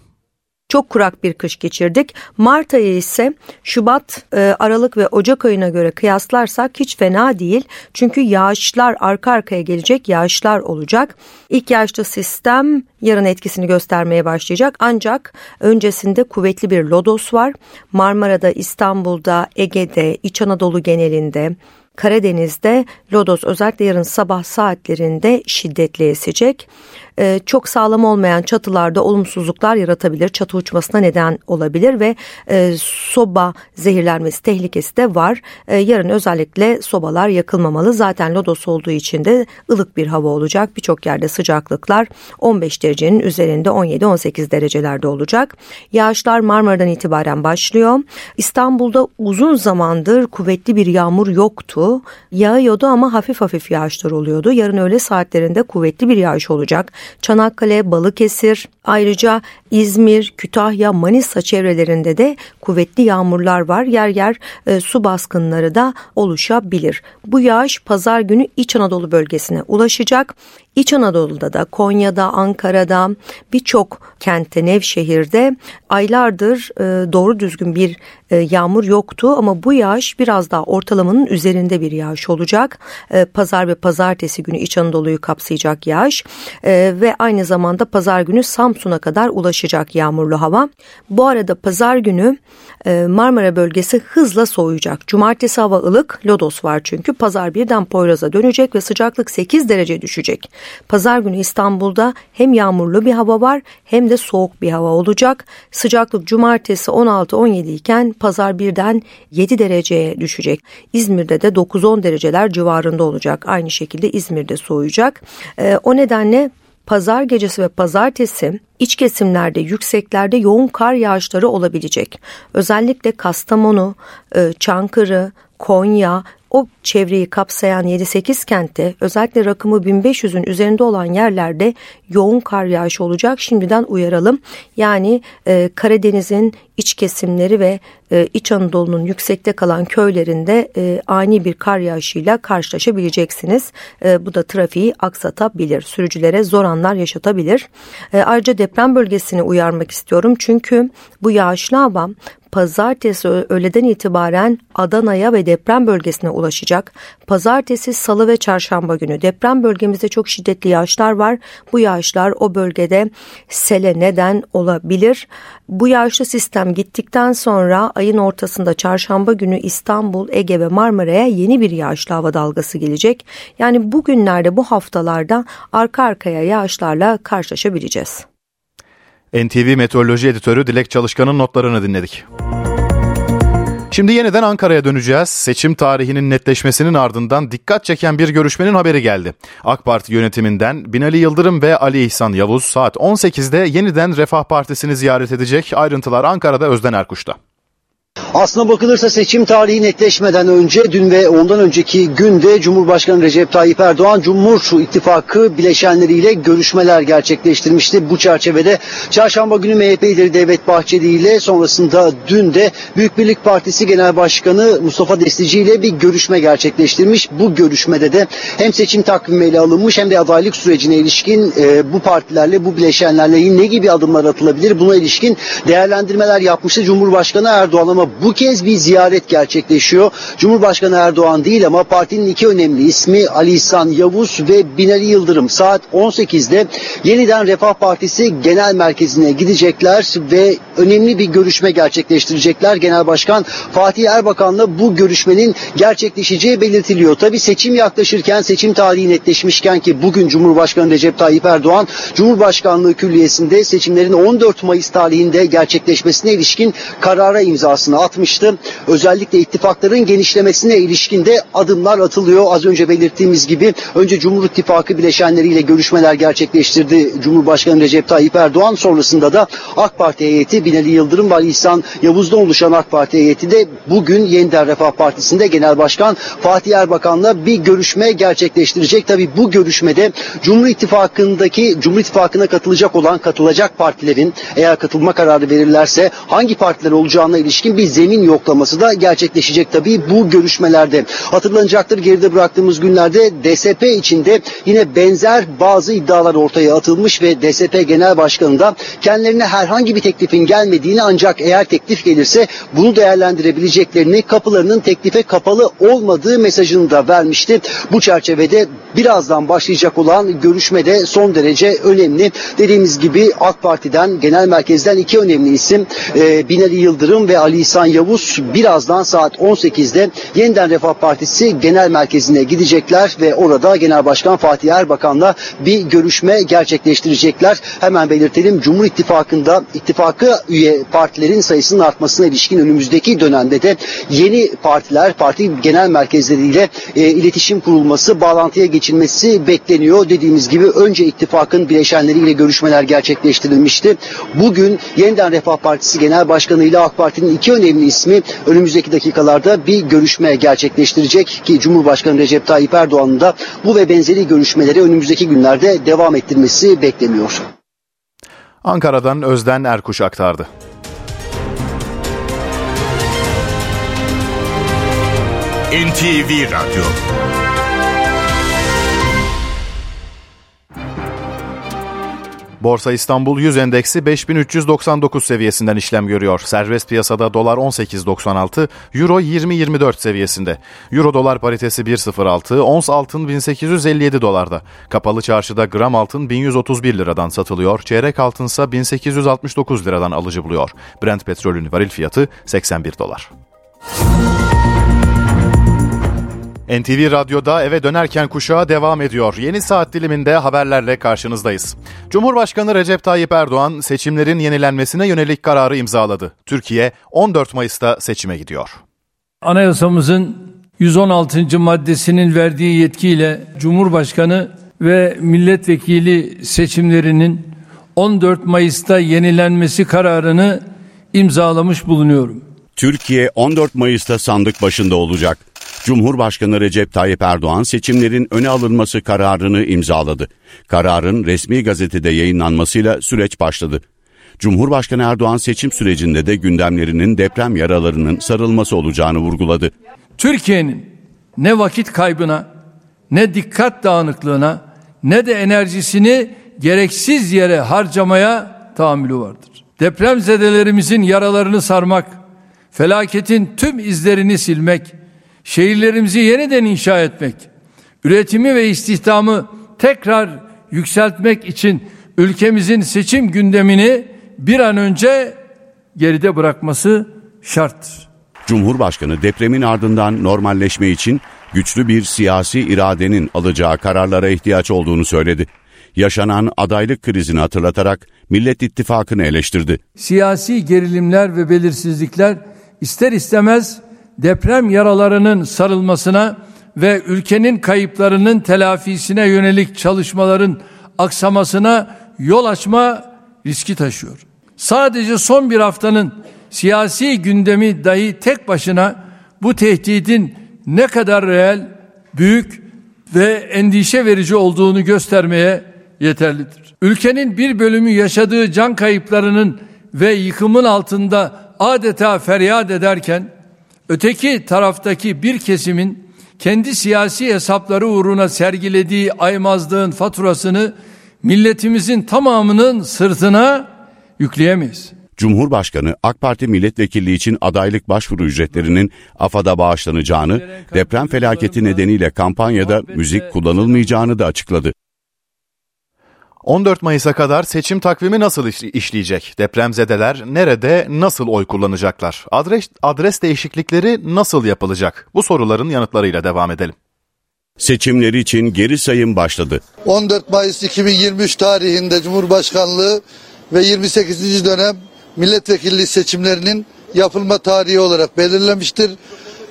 Çok kurak bir kış geçirdik. Mart ayı ise Şubat, Aralık ve Ocak ayına göre kıyaslarsak hiç fena değil. Çünkü yağışlar, arka arkaya gelecek yağışlar olacak. İlk yağışlı sistem yarın etkisini göstermeye başlayacak. Ancak öncesinde kuvvetli bir lodos var. Marmara'da, İstanbul'da, Ege'de, İç Anadolu genelinde, Karadeniz'de lodos özellikle yarın sabah saatlerinde şiddetli esecek. Çok sağlam olmayan çatılarda olumsuzluklar yaratabilir. Çatı uçmasına neden olabilir ve soba zehirlenmesi tehlikesi de var. Yarın özellikle sobalar yakılmamalı. Zaten lodos olduğu için de ılık bir hava olacak. Birçok yerde sıcaklıklar 15 derecenin üzerinde, 17-18 derecelerde olacak. Yağışlar Marmara'dan itibaren başlıyor. İstanbul'da uzun zamandır kuvvetli bir yağmur yoktu. Yağıyordu ama hafif hafif yağışlar oluyordu. Yarın öğle saatlerinde kuvvetli bir yağış olacak. Çanakkale, Balıkesir, ayrıca İzmir, Kütahya, Manisa çevrelerinde de kuvvetli yağmurlar var. Yer yer su baskınları da oluşabilir. Bu yağış pazar günü İç Anadolu bölgesine ulaşacak. İç Anadolu'da da, Konya'da, Ankara'da, birçok kentte, Nevşehir'de aylardır doğru düzgün bir yağmur yoktu ama bu yağış biraz daha ortalamanın üzerinde bir yağış olacak. Pazar ve pazartesi günü İç Anadolu'yu kapsayacak yağış ve aynı zamanda pazar günü Samsun'a kadar ulaşacak yağmurlu hava. Bu arada pazar günü Marmara bölgesi hızla soğuyacak. Cumartesi hava ılık, lodos var çünkü. Pazar birden Poyraz'a dönecek ve sıcaklık 8 derece düşecek. Pazar günü İstanbul'da hem yağmurlu bir hava var hem de soğuk bir hava olacak. Sıcaklık cumartesi 16-17 iken pazar birden 7 dereceye düşecek. İzmir'de de 9-10 dereceler civarında olacak. Aynı şekilde İzmir'de soğuyacak. O nedenle pazar gecesi ve pazartesi iç kesimlerde, yükseklerde yoğun kar yağışları olabilecek. Özellikle Kastamonu, Çankırı, Konya, o çevreyi kapsayan 7-8 kentte, özellikle rakımı 1500'ün üzerinde olan yerlerde yoğun kar yağışı olacak. Şimdiden uyaralım. Yani Karadeniz'in, iç kesimleri ve İç Anadolu'nun yüksekte kalan köylerinde ani bir kar yağışıyla karşılaşabileceksiniz. Bu da trafiği aksatabilir. Sürücülere zor anlar yaşatabilir. Ayrıca deprem bölgesini uyarmak istiyorum. Çünkü bu yağışlı hava pazartesi öğleden itibaren Adana'ya ve deprem bölgesine ulaşacak. Pazartesi, salı ve çarşamba günü deprem bölgemizde çok şiddetli yağışlar var. Bu yağışlar o bölgede sele neden olabilir. Bu yağışlı sistem gittikten sonra ayın ortasında çarşamba günü İstanbul, Ege ve Marmara'ya yeni bir yağışlı hava dalgası gelecek. Yani bugünlerde, bu haftalarda arka arkaya yağışlarla karşılaşabileceğiz. NTV Meteoroloji Editörü Dilek Çalışkan'ın notlarını dinledik. Şimdi yeniden Ankara'ya döneceğiz. Seçim tarihinin netleşmesinin ardından dikkat çeken bir görüşmenin haberi geldi. AK Parti yönetiminden Binali Yıldırım ve Ali İhsan Yavuz saat 18'de yeniden Refah Partisi'ni ziyaret edecek. Ayrıntılar Ankara'da Özden Erkuş'ta. Aslına bakılırsa seçim tarihi netleşmeden önce dün ve ondan önceki günde Cumhurbaşkanı Recep Tayyip Erdoğan Cumhur İttifakı bileşenleriyle görüşmeler gerçekleştirmişti. Bu çerçevede çarşamba günü MHP lideri Devlet Bahçeli ile sonrasında dün de Büyük Birlik Partisi Genel Başkanı Mustafa Destici ile bir görüşme gerçekleştirmiş. Bu görüşmede de hem seçim takvimiyle alınmış hem de adaylık sürecine ilişkin bu partilerle, bu bileşenlerle ne gibi adımlar atılabilir, buna ilişkin değerlendirmeler yapmıştı Cumhurbaşkanı Erdoğan. Ama bu kez bir ziyaret gerçekleşiyor. Cumhurbaşkanı Erdoğan değil ama partinin iki önemli ismi Ali İhsan Yavuz ve Binali Yıldırım saat 18'de yeniden Refah Partisi Genel Merkezi'ne gidecekler ve önemli bir görüşme gerçekleştirecekler. Genel Başkan Fatih Erbakan'la bu görüşmenin gerçekleşeceği belirtiliyor. Tabii seçim yaklaşırken, seçim tarihi netleşmişken ki bugün Cumhurbaşkanı Recep Tayyip Erdoğan Cumhurbaşkanlığı Külliyesi'nde seçimlerin 14 Mayıs tarihinde gerçekleşmesine ilişkin karara imzasını atmıştı. Özellikle ittifakların genişlemesine ilişkin de adımlar atılıyor. Az önce belirttiğimiz gibi önce Cumhur İttifakı bileşenleriyle görüşmeler gerçekleştirdi Cumhurbaşkanı Recep Tayyip Erdoğan. Sonrasında da AK Parti heyeti, Binali Yıldırım ve Ali İhsan Yavuz'dan oluşan AK Parti heyeti de bugün Yeniden Refah Partisi'nde Genel Başkan Fatih Erbakan'la bir görüşme gerçekleştirecek. Tabii bu görüşmede Cumhur İttifakı'na katılacak partilerin eğer katılma kararı verirlerse hangi partiler olacağına ilişkin bir zemin yoklaması da gerçekleşecek tabii bu görüşmelerde. Hatırlanacaktır, geride bıraktığımız günlerde DSP içinde yine benzer bazı iddialar ortaya atılmış ve DSP Genel Başkanı da kendilerine herhangi bir teklifin gelmediğini ancak eğer teklif gelirse bunu değerlendirebileceklerini, kapılarının teklife kapalı olmadığı mesajını da vermişti. Bu çerçevede birazdan başlayacak olan görüşmede son derece önemli. Dediğimiz gibi AK Parti'den, Genel Merkez'den iki önemli isim Binali Yıldırım ve Ali İhsan Yavuz birazdan saat 18'de Yeniden Refah Partisi Genel Merkezi'ne gidecekler ve orada Genel Başkan Fatih Erbakan'la bir görüşme gerçekleştirecekler. Hemen belirtelim, Cumhur İttifakı'nda ittifakı üye partilerin sayısının artmasına ilişkin önümüzdeki dönemde de yeni partiler, parti genel merkezleriyle iletişim kurulması, bağlantıya geçilmesi bekleniyor. Dediğimiz gibi önce ittifakın bileşenleriyle görüşmeler gerçekleştirilmişti. Bugün Yeniden Refah Partisi Genel Başkanı ile AK Parti'nin iki önemli ismi önümüzdeki dakikalarda bir görüşme gerçekleştirecek ki Cumhurbaşkanı Recep Tayyip Erdoğan'ın da bu ve benzeri görüşmeleri önümüzdeki günlerde devam ettirmesi bekleniyor. Ankara'dan Özden Erkuş aktardı. NTV Radyo. Borsa İstanbul 100 endeksi 5399 seviyesinden işlem görüyor. Serbest piyasada dolar 18.96, euro 20.24 seviyesinde. Euro dolar paritesi 1.06, ons altın 1857 dolarda. Kapalı çarşıda gram altın 1131 liradan satılıyor, çeyrek altınsa 1869 liradan alıcı buluyor. Brent petrolün varil fiyatı 81 dolar. NTV Radyo'da eve dönerken kuşağa devam ediyor. Yeni saat diliminde haberlerle karşınızdayız. Cumhurbaşkanı Recep Tayyip Erdoğan seçimlerin yenilenmesine yönelik kararı imzaladı. Türkiye 14 Mayıs'ta seçime gidiyor. Anayasamızın 116. maddesinin verdiği yetkiyle Cumhurbaşkanı ve milletvekili seçimlerinin 14 Mayıs'ta yenilenmesi kararını imzalamış bulunuyorum. Türkiye 14 Mayıs'ta sandık başında olacak. Cumhurbaşkanı Recep Tayyip Erdoğan seçimlerin öne alınması kararını imzaladı. Kararın resmi gazetede yayınlanmasıyla süreç başladı. Cumhurbaşkanı Erdoğan seçim sürecinde de gündemlerinin deprem yaralarının sarılması olacağını vurguladı. Türkiye'nin ne vakit kaybına, ne dikkat dağınıklığına, ne de enerjisini gereksiz yere harcamaya tahammülü vardır. Depremzedelerimizin yaralarını sarmak, felaketin tüm izlerini silmek, şehirlerimizi yeniden inşa etmek, üretimi ve istihdamı tekrar yükseltmek için ülkemizin seçim gündemini bir an önce geride bırakması şarttır. Cumhurbaşkanı depremin ardından normalleşme için güçlü bir siyasi iradenin alacağı kararlara ihtiyaç olduğunu söyledi. Yaşanan adaylık krizini hatırlatarak Millet İttifakı'nı eleştirdi. Siyasi gerilimler ve belirsizlikler ister istemez deprem yaralarının sarılmasına ve ülkenin kayıplarının telafisine yönelik çalışmaların aksamasına yol açma riski taşıyor. Sadece son bir haftanın siyasi gündemi dahi tek başına bu tehditin ne kadar reel, büyük ve endişe verici olduğunu göstermeye yeterlidir. Ülkenin bir bölümü yaşadığı can kayıplarının ve yıkımın altında adeta feryat ederken, öteki taraftaki bir kesimin kendi siyasi hesapları uğruna sergilediği aymazlığın faturasını milletimizin tamamının sırtına yükleyemeyiz. Cumhurbaşkanı AK Parti milletvekilliği için adaylık başvuru ücretlerinin AFAD'a bağışlanacağını, deprem felaketi nedeniyle kampanyada müzik kullanılmayacağını da açıkladı. 14 Mayıs'a kadar seçim takvimi nasıl işleyecek? Depremzedeler nerede, nasıl oy kullanacaklar? Adres değişiklikleri nasıl yapılacak? Bu soruların yanıtlarıyla devam edelim. Seçimleri için geri sayım başladı. 14 Mayıs 2023 tarihinde Cumhurbaşkanlığı ve 28. dönem milletvekilliği seçimlerinin yapılma tarihi olarak belirlenmiştir.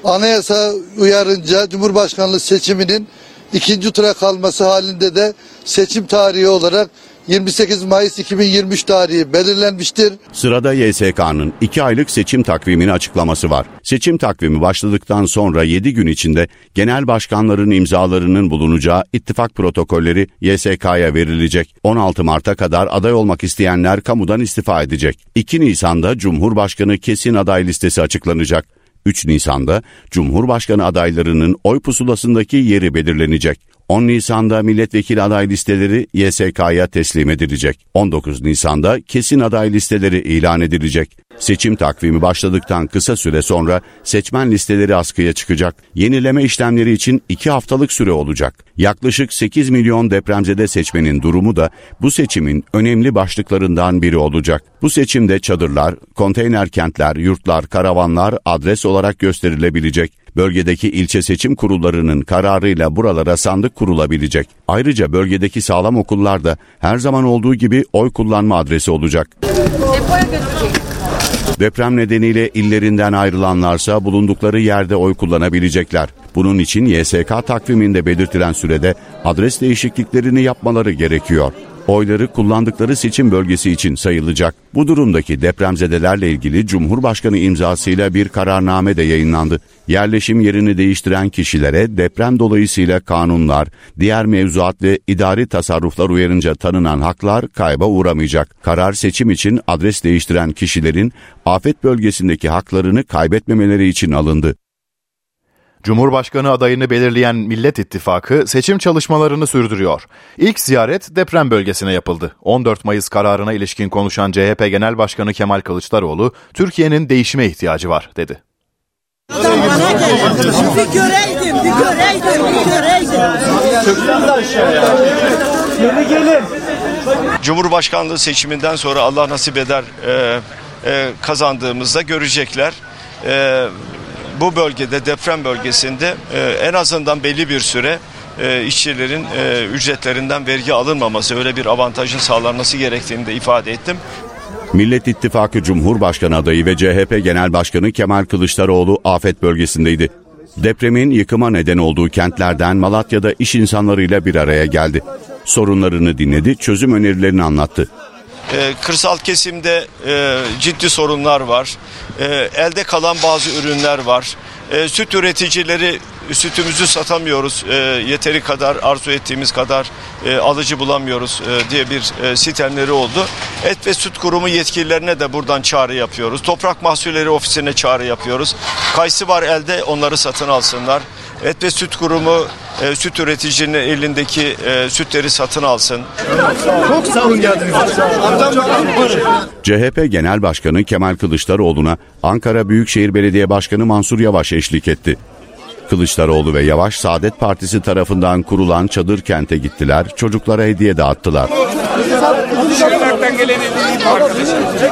Anayasa uyarınca Cumhurbaşkanlığı seçiminin ikinci tura kalması halinde de seçim tarihi olarak 28 Mayıs 2023 tarihi belirlenmiştir. Sırada YSK'nın 2 aylık seçim takvimini açıklaması var. Seçim takvimi başladıktan sonra 7 gün içinde genel başkanların imzalarının bulunacağı ittifak protokolleri YSK'ya verilecek. 16 Mart'a kadar aday olmak isteyenler kamudan istifa edecek. 2 Nisan'da Cumhurbaşkanı kesin aday listesi açıklanacak. 3 Nisan'da Cumhurbaşkanı adaylarının oy pusulasındaki yeri belirlenecek. 10 Nisan'da milletvekili aday listeleri YSK'ya teslim edilecek. 19 Nisan'da kesin aday listeleri ilan edilecek. Seçim takvimi başladıktan kısa süre sonra seçmen listeleri askıya çıkacak. Yenileme işlemleri için 2 haftalık süre olacak. Yaklaşık 8 milyon depremzede seçmenin durumu da bu seçimin önemli başlıklarından biri olacak. Bu seçimde çadırlar, konteyner kentler, yurtlar, karavanlar adres olarak gösterilebilecek. Bölgedeki ilçe seçim kurullarının kararıyla buralara sandık kurulabilecek. Ayrıca bölgedeki sağlam okullar da her zaman olduğu gibi oy kullanma adresi olacak. Deprem nedeniyle illerinden ayrılanlarsa bulundukları yerde oy kullanabilecekler. Bunun için YSK takviminde belirtilen sürede adres değişikliklerini yapmaları gerekiyor. Oyları kullandıkları seçim bölgesi için sayılacak. Bu durumdaki depremzedelerle ilgili Cumhurbaşkanı imzasıyla bir kararname de yayınlandı. Yerleşim yerini değiştiren kişilere deprem dolayısıyla kanunlar, diğer mevzuat ve idari tasarruflar uyarınca tanınan haklar kayba uğramayacak. Karar seçim için adres değiştiren kişilerin afet bölgesindeki haklarını kaybetmemeleri için alındı. Cumhurbaşkanı adayını belirleyen Millet İttifakı seçim çalışmalarını sürdürüyor. İlk ziyaret deprem bölgesine yapıldı. 14 Mayıs kararına ilişkin konuşan CHP Genel Başkanı Kemal Kılıçdaroğlu, "Türkiye'nin değişime ihtiyacı var," dedi. Cumhurbaşkanlığı seçiminden sonra Allah nasip eder kazandığımızda görecekler. Bu bölgede, deprem bölgesinde en azından belli bir süre işçilerin ücretlerinden vergi alınmaması, öyle bir avantajın sağlanması gerektiğini de ifade ettim. Millet İttifakı Cumhurbaşkanı adayı ve CHP Genel Başkanı Kemal Kılıçdaroğlu afet bölgesindeydi. Depremin yıkıma neden olduğu kentlerden Malatya'da iş insanlarıyla bir araya geldi. Sorunlarını dinledi, çözüm önerilerini anlattı. Kırsal kesimde ciddi sorunlar var, elde kalan bazı ürünler var, Süt üreticileri, sütümüzü satamıyoruz, yeteri kadar, arzu ettiğimiz kadar alıcı bulamıyoruz diye bir sitemleri oldu. Et ve Süt Kurumu yetkililerine de buradan çağrı yapıyoruz. Toprak Mahsulleri Ofisi'ne çağrı yapıyoruz. Kayısı var elde, onları satın alsınlar. Et ve Süt Kurumu süt üreticinin elindeki sütleri satın alsın. Çok sağ olun geldiniz. CHP Genel Başkanı Kemal Kılıçdaroğlu'na Ankara Büyükşehir Belediye Başkanı Mansur Yavaş eşlik etti. Kılıçdaroğlu ve Yavaş, Saadet Partisi tarafından kurulan çadır kente gittiler, çocuklara hediye dağıttılar.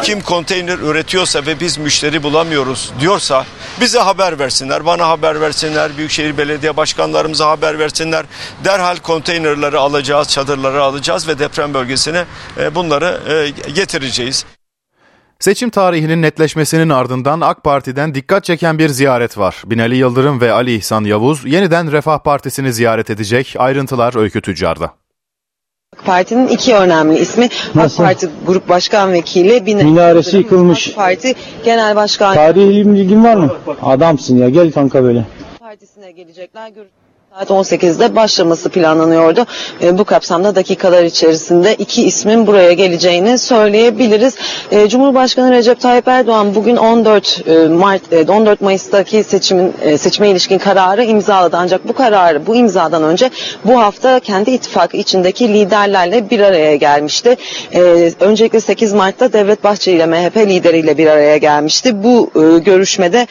Kim konteyner üretiyorsa ve biz müşteri bulamıyoruz diyorsa bize haber versinler, bana haber versinler, Büyükşehir Belediye Başkanlarımıza haber versinler. Derhal konteynerleri alacağız, çadırları alacağız ve deprem bölgesine bunları getireceğiz. Seçim tarihinin netleşmesinin ardından AK Parti'den dikkat çeken bir ziyaret var. Binali Yıldırım ve Ali İhsan Yavuz Yeniden Refah Partisi'ni ziyaret edecek. Ayrıntılar Öykü Tüccar'da. AK Parti'nin iki önemli ismi. Nasıl? AK Parti Grup Başkan Vekili Minaresi yıkılmış. AK Parti Genel Başkan. Tarihi bilgin var mı? Adamsın ya, gel kanka böyle. Partisine gelecekler. Saat 18'de başlaması planlanıyordu. Bu kapsamda dakikalar içerisinde iki ismin buraya geleceğini söyleyebiliriz. Cumhurbaşkanı Recep Tayyip Erdoğan bugün 14 Mayıs'taki seçime ilişkin kararı imzaladı. Ancak bu kararı, bu imzadan önce bu hafta kendi ittifakı içindeki liderlerle bir araya gelmişti. Öncelikle 8 Mart'ta Devlet Bahçeli ile MHP lideriyle bir araya gelmişti. Bu görüşmede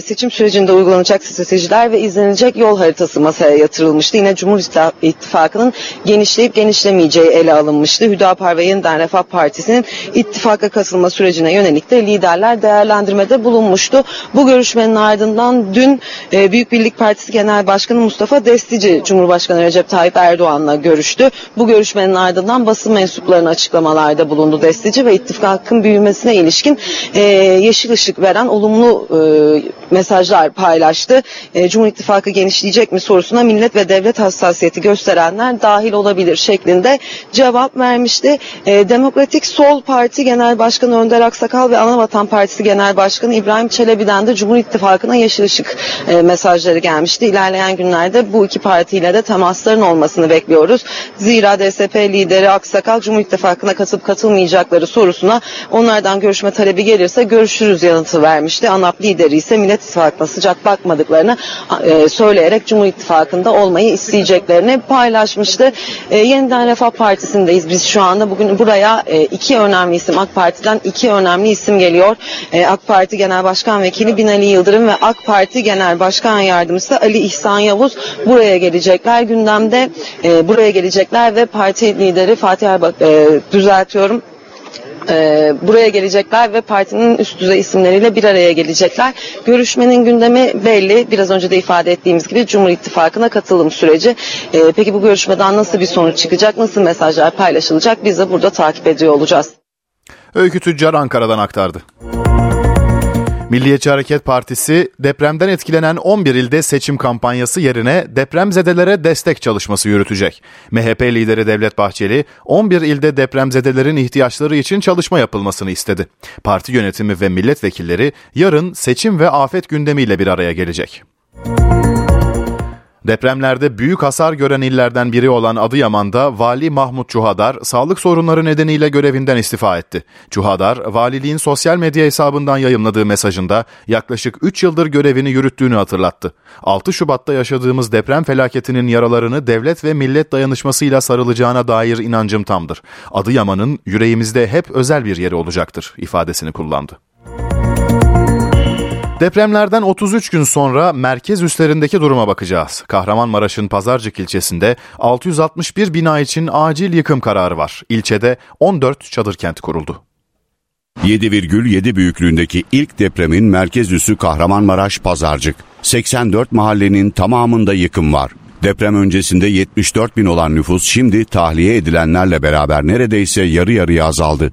seçim sürecinde uygulanacak stratejiler ve izlenecek yol haritası masaya yatırılmıştı. Yine Cumhur İttifakı'nın genişleyip genişlemeyeceği ele alınmıştı. Hüdapar ve Yeniden Refah Partisi'nin ittifaka katılma sürecine yönelik de liderler değerlendirmede bulunmuştu. Bu görüşmenin ardından dün Büyük Birlik Partisi Genel Başkanı Mustafa Destici Cumhurbaşkanı Recep Tayyip Erdoğan'la görüştü. Bu görüşmenin ardından basın mensuplarına açıklamalarda bulundu Destici ve ittifakın büyümesine ilişkin yeşil ışık veren olumlu mesajlar paylaştı. Cumhur İttifakı genişleyecek mi sorusuna millet ve devlet hassasiyeti gösterenler dahil olabilir şeklinde cevap vermişti. Demokratik Sol Parti Genel Başkanı Önder Aksakal ve Anavatan Partisi Genel Başkanı İbrahim Çelebi'den de Cumhur İttifakı'na yeşil ışık mesajları gelmişti. İlerleyen günlerde bu iki partiyle de temasların olmasını bekliyoruz. Zira DSP lideri Aksakal Cumhur İttifakı'na katılıp katılmayacakları sorusuna onlardan görüşme talebi gelirse görüşürüz yanıtı vermişti. ANAP lideri ise Millet İttifakı'na sıcak bakmadıklarını söyleyerek Cumhur İttifakı'nda olmayı isteyeceklerini paylaşmıştı. Yeniden Refah Partisi'ndeyiz biz şu anda. Bugün buraya iki önemli isim, AK Parti'den iki önemli isim geliyor. AK Parti Genel Başkan Vekili Binali Yıldırım ve AK Parti Genel Başkan Yardımcısı Ali İhsan Yavuz buraya gelecekler. Gündemde buraya gelecekler ve parti lideri Fatih Erbak düzeltiyorum. Buraya gelecekler ve partinin üst düzey isimleriyle bir araya gelecekler. Görüşmenin gündemi belli. Biraz önce de ifade ettiğimiz gibi Cumhur İttifakı'na katılım süreci. Peki bu görüşmeden nasıl bir sonuç çıkacak? Nasıl mesajlar paylaşılacak? Biz de burada takip ediyor olacağız. Öykü Tüccar Ankara'dan aktardı. Milliyetçi Hareket Partisi depremden etkilenen 11 ilde seçim kampanyası yerine depremzedelere destek çalışması yürütecek. MHP lideri Devlet Bahçeli 11 ilde depremzedelerin ihtiyaçları için çalışma yapılmasını istedi. Parti yönetimi ve milletvekilleri yarın seçim ve afet gündemiyle bir araya gelecek. Depremlerde büyük hasar gören illerden biri olan Adıyaman'da Vali Mahmut Çuhadar sağlık sorunları nedeniyle görevinden istifa etti. Çuhadar, valiliğin sosyal medya hesabından yayımladığı mesajında yaklaşık 3 yıldır görevini yürüttüğünü hatırlattı. 6 Şubat'ta yaşadığımız deprem felaketinin yaralarını devlet ve millet dayanışmasıyla sarılacağına dair inancım tamdır. Adıyaman'ın yüreğimizde hep özel bir yeri olacaktır ifadesini kullandı. Depremlerden 33 gün sonra merkez üslerindeki duruma bakacağız. Kahramanmaraş'ın Pazarcık ilçesinde 661 bina için acil yıkım kararı var. İlçede 14 çadır kent kuruldu. 7,7 büyüklüğündeki ilk depremin merkez üssü Kahramanmaraş Pazarcık. 84 mahallenin tamamında yıkım var. Deprem öncesinde 74 bin olan nüfus şimdi tahliye edilenlerle beraber neredeyse yarı yarıya azaldı.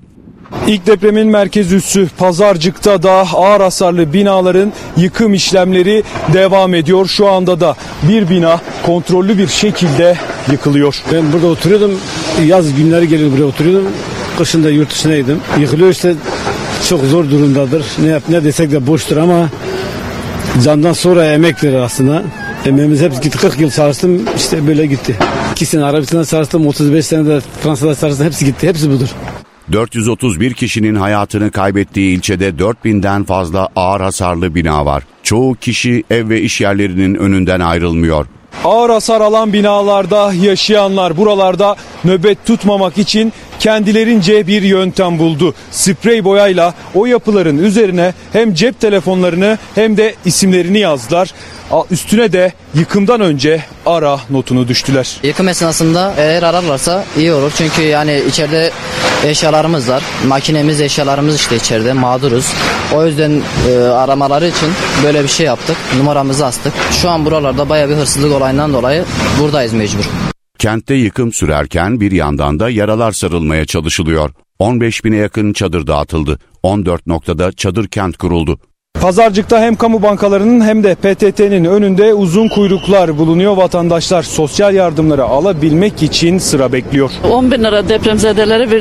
İlk depremin merkez üssü Pazarcık'ta da ağır hasarlı binaların yıkım işlemleri devam ediyor. Şu anda da bir bina kontrollü bir şekilde yıkılıyor. Ben burada oturuyordum. Yaz günleri gelip buraya oturuyordum. Kışın da yurt dışındaydım. Yıkılıyor işte, çok zor durumdadır. Ne desek de boştur ama Candan sonra emektir aslında. Emeğimiz hep gitti. 40 yıl çalıştım işte böyle gitti. 2 sene Arabistan'da çalıştım, 35 sene de Fransa'da çalıştım, hepsi gitti. Hepsi budur. 431 kişinin hayatını kaybettiği ilçede 4000'den fazla ağır hasarlı bina var. Çoğu kişi ev ve iş yerlerinin önünden ayrılmıyor. Ağır hasar alan binalarda yaşayanlar buralarda nöbet tutmamak için kendilerince bir yöntem buldu. Sprey boyayla o yapıların üzerine hem cep telefonlarını hem de isimlerini yazdılar. Üstüne de yıkımdan önce ara notunu düştüler. Yıkım esnasında eğer ararlarsa iyi olur. Çünkü yani içeride eşyalarımız var. Makinemiz, eşyalarımız işte içeride. Mağduruz. O yüzden aramaları için böyle bir şey yaptık. Numaramızı astık. Şu an buralarda bayağı bir hırsızlık olayından dolayı buradayız mecbur. Kentte yıkım sürerken bir yandan da yaralar sarılmaya çalışılıyor. 15.000'e yakın çadır dağıtıldı. 14 noktada çadır kent kuruldu. Pazarcık'ta hem kamu bankalarının hem de PTT'nin önünde uzun kuyruklar bulunuyor. Vatandaşlar sosyal yardımları alabilmek için sıra bekliyor. 10.000 lira depremzedelere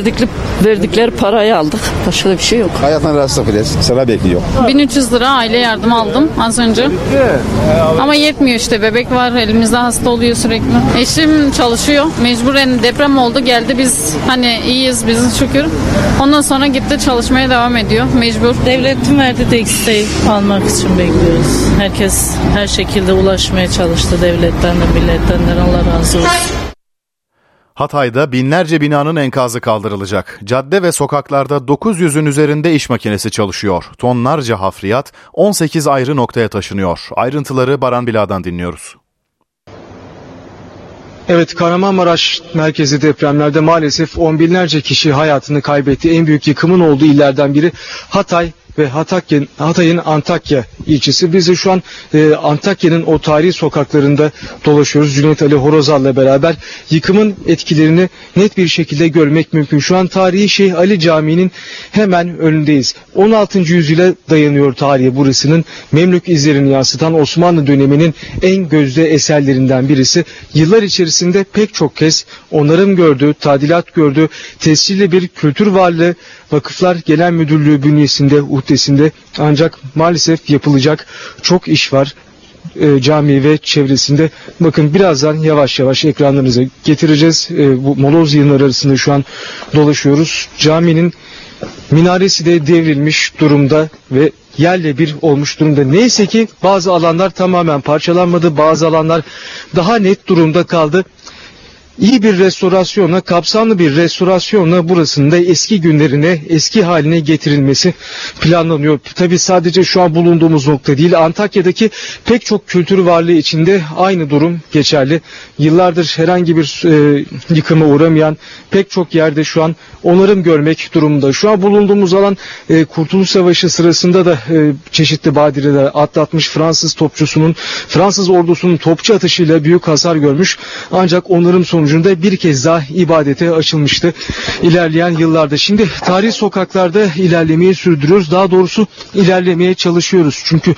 verdikleri parayı aldık. Başka bir şey yok. Hayatına rahatsızlık bile sıra bekliyor. 1300 lira aile yardımı aldım az önce. Ama yetmiyor işte, bebek var elimizde, hasta oluyor sürekli. Eşim çalışıyor. Mecburen deprem oldu geldi, biz hani iyiyiz biz şükür. Ondan sonra gitti çalışmaya devam ediyor mecbur. Devletin verdiği desteği almak için bekliyoruz. Herkes her şekilde ulaşmaya çalıştı, devletten de milletten de, Allah razı olsun. Hatay'da binlerce binanın enkazı kaldırılacak. Cadde ve sokaklarda 900'ün üzerinde iş makinesi çalışıyor. Tonlarca hafriyat 18 ayrı noktaya taşınıyor. Ayrıntıları Baran Bila'dan dinliyoruz. Evet, Kahramanmaraş merkezi depremlerde maalesef on binlerce kişi hayatını kaybetti. En büyük yıkımın olduğu illerden biri Hatay ve Hatay'ın Antakya ilçesi. Biz de şu an Antakya'nın o tarihi sokaklarında dolaşıyoruz. Cüneyt Ali Horozal'la beraber yıkımın etkilerini net bir şekilde görmek mümkün. Şu an tarihi Şeyh Ali Camii'nin hemen önündeyiz. 16. yüzyıla dayanıyor tarihi burasının. Memlük izlerini yansıtan Osmanlı döneminin en gözde eserlerinden birisi. Yıllar içerisinde pek çok kez onarım gördü, tadilat gördü, tescilli bir kültür varlığı Vakıflar Genel Müdürlüğü bünyesinde uhdesinde, ancak maalesef yapılacak çok iş var cami ve çevresinde. Bakın birazdan yavaş yavaş ekranlarınıza getireceğiz. Bu moloz yığınları arasında şu an dolaşıyoruz. Caminin minaresi de devrilmiş durumda ve yerle bir olmuş durumda. Neyse ki bazı alanlar tamamen parçalanmadı, bazı alanlar daha net durumda kaldı. İyi bir restorasyonla, kapsamlı bir restorasyonla burasının da eski günlerine, eski haline getirilmesi planlanıyor. Tabii sadece şu an bulunduğumuz nokta değil, Antakya'daki pek çok kültür varlığı içinde aynı durum geçerli. Yıllardır herhangi bir yıkıma uğramayan pek çok yerde şu an onarım görmek durumunda. Şu an bulunduğumuz alan Kurtuluş Savaşı sırasında da çeşitli badireler atlatmış Fransız ordusunun topçu atışıyla büyük hasar görmüş. Ancak onarım sonucunda bir kez daha ibadete açılmıştı ilerleyen yıllarda. Şimdi tarihi sokaklarda ilerlemeyi sürdürüyoruz. Daha doğrusu ilerlemeye çalışıyoruz. Çünkü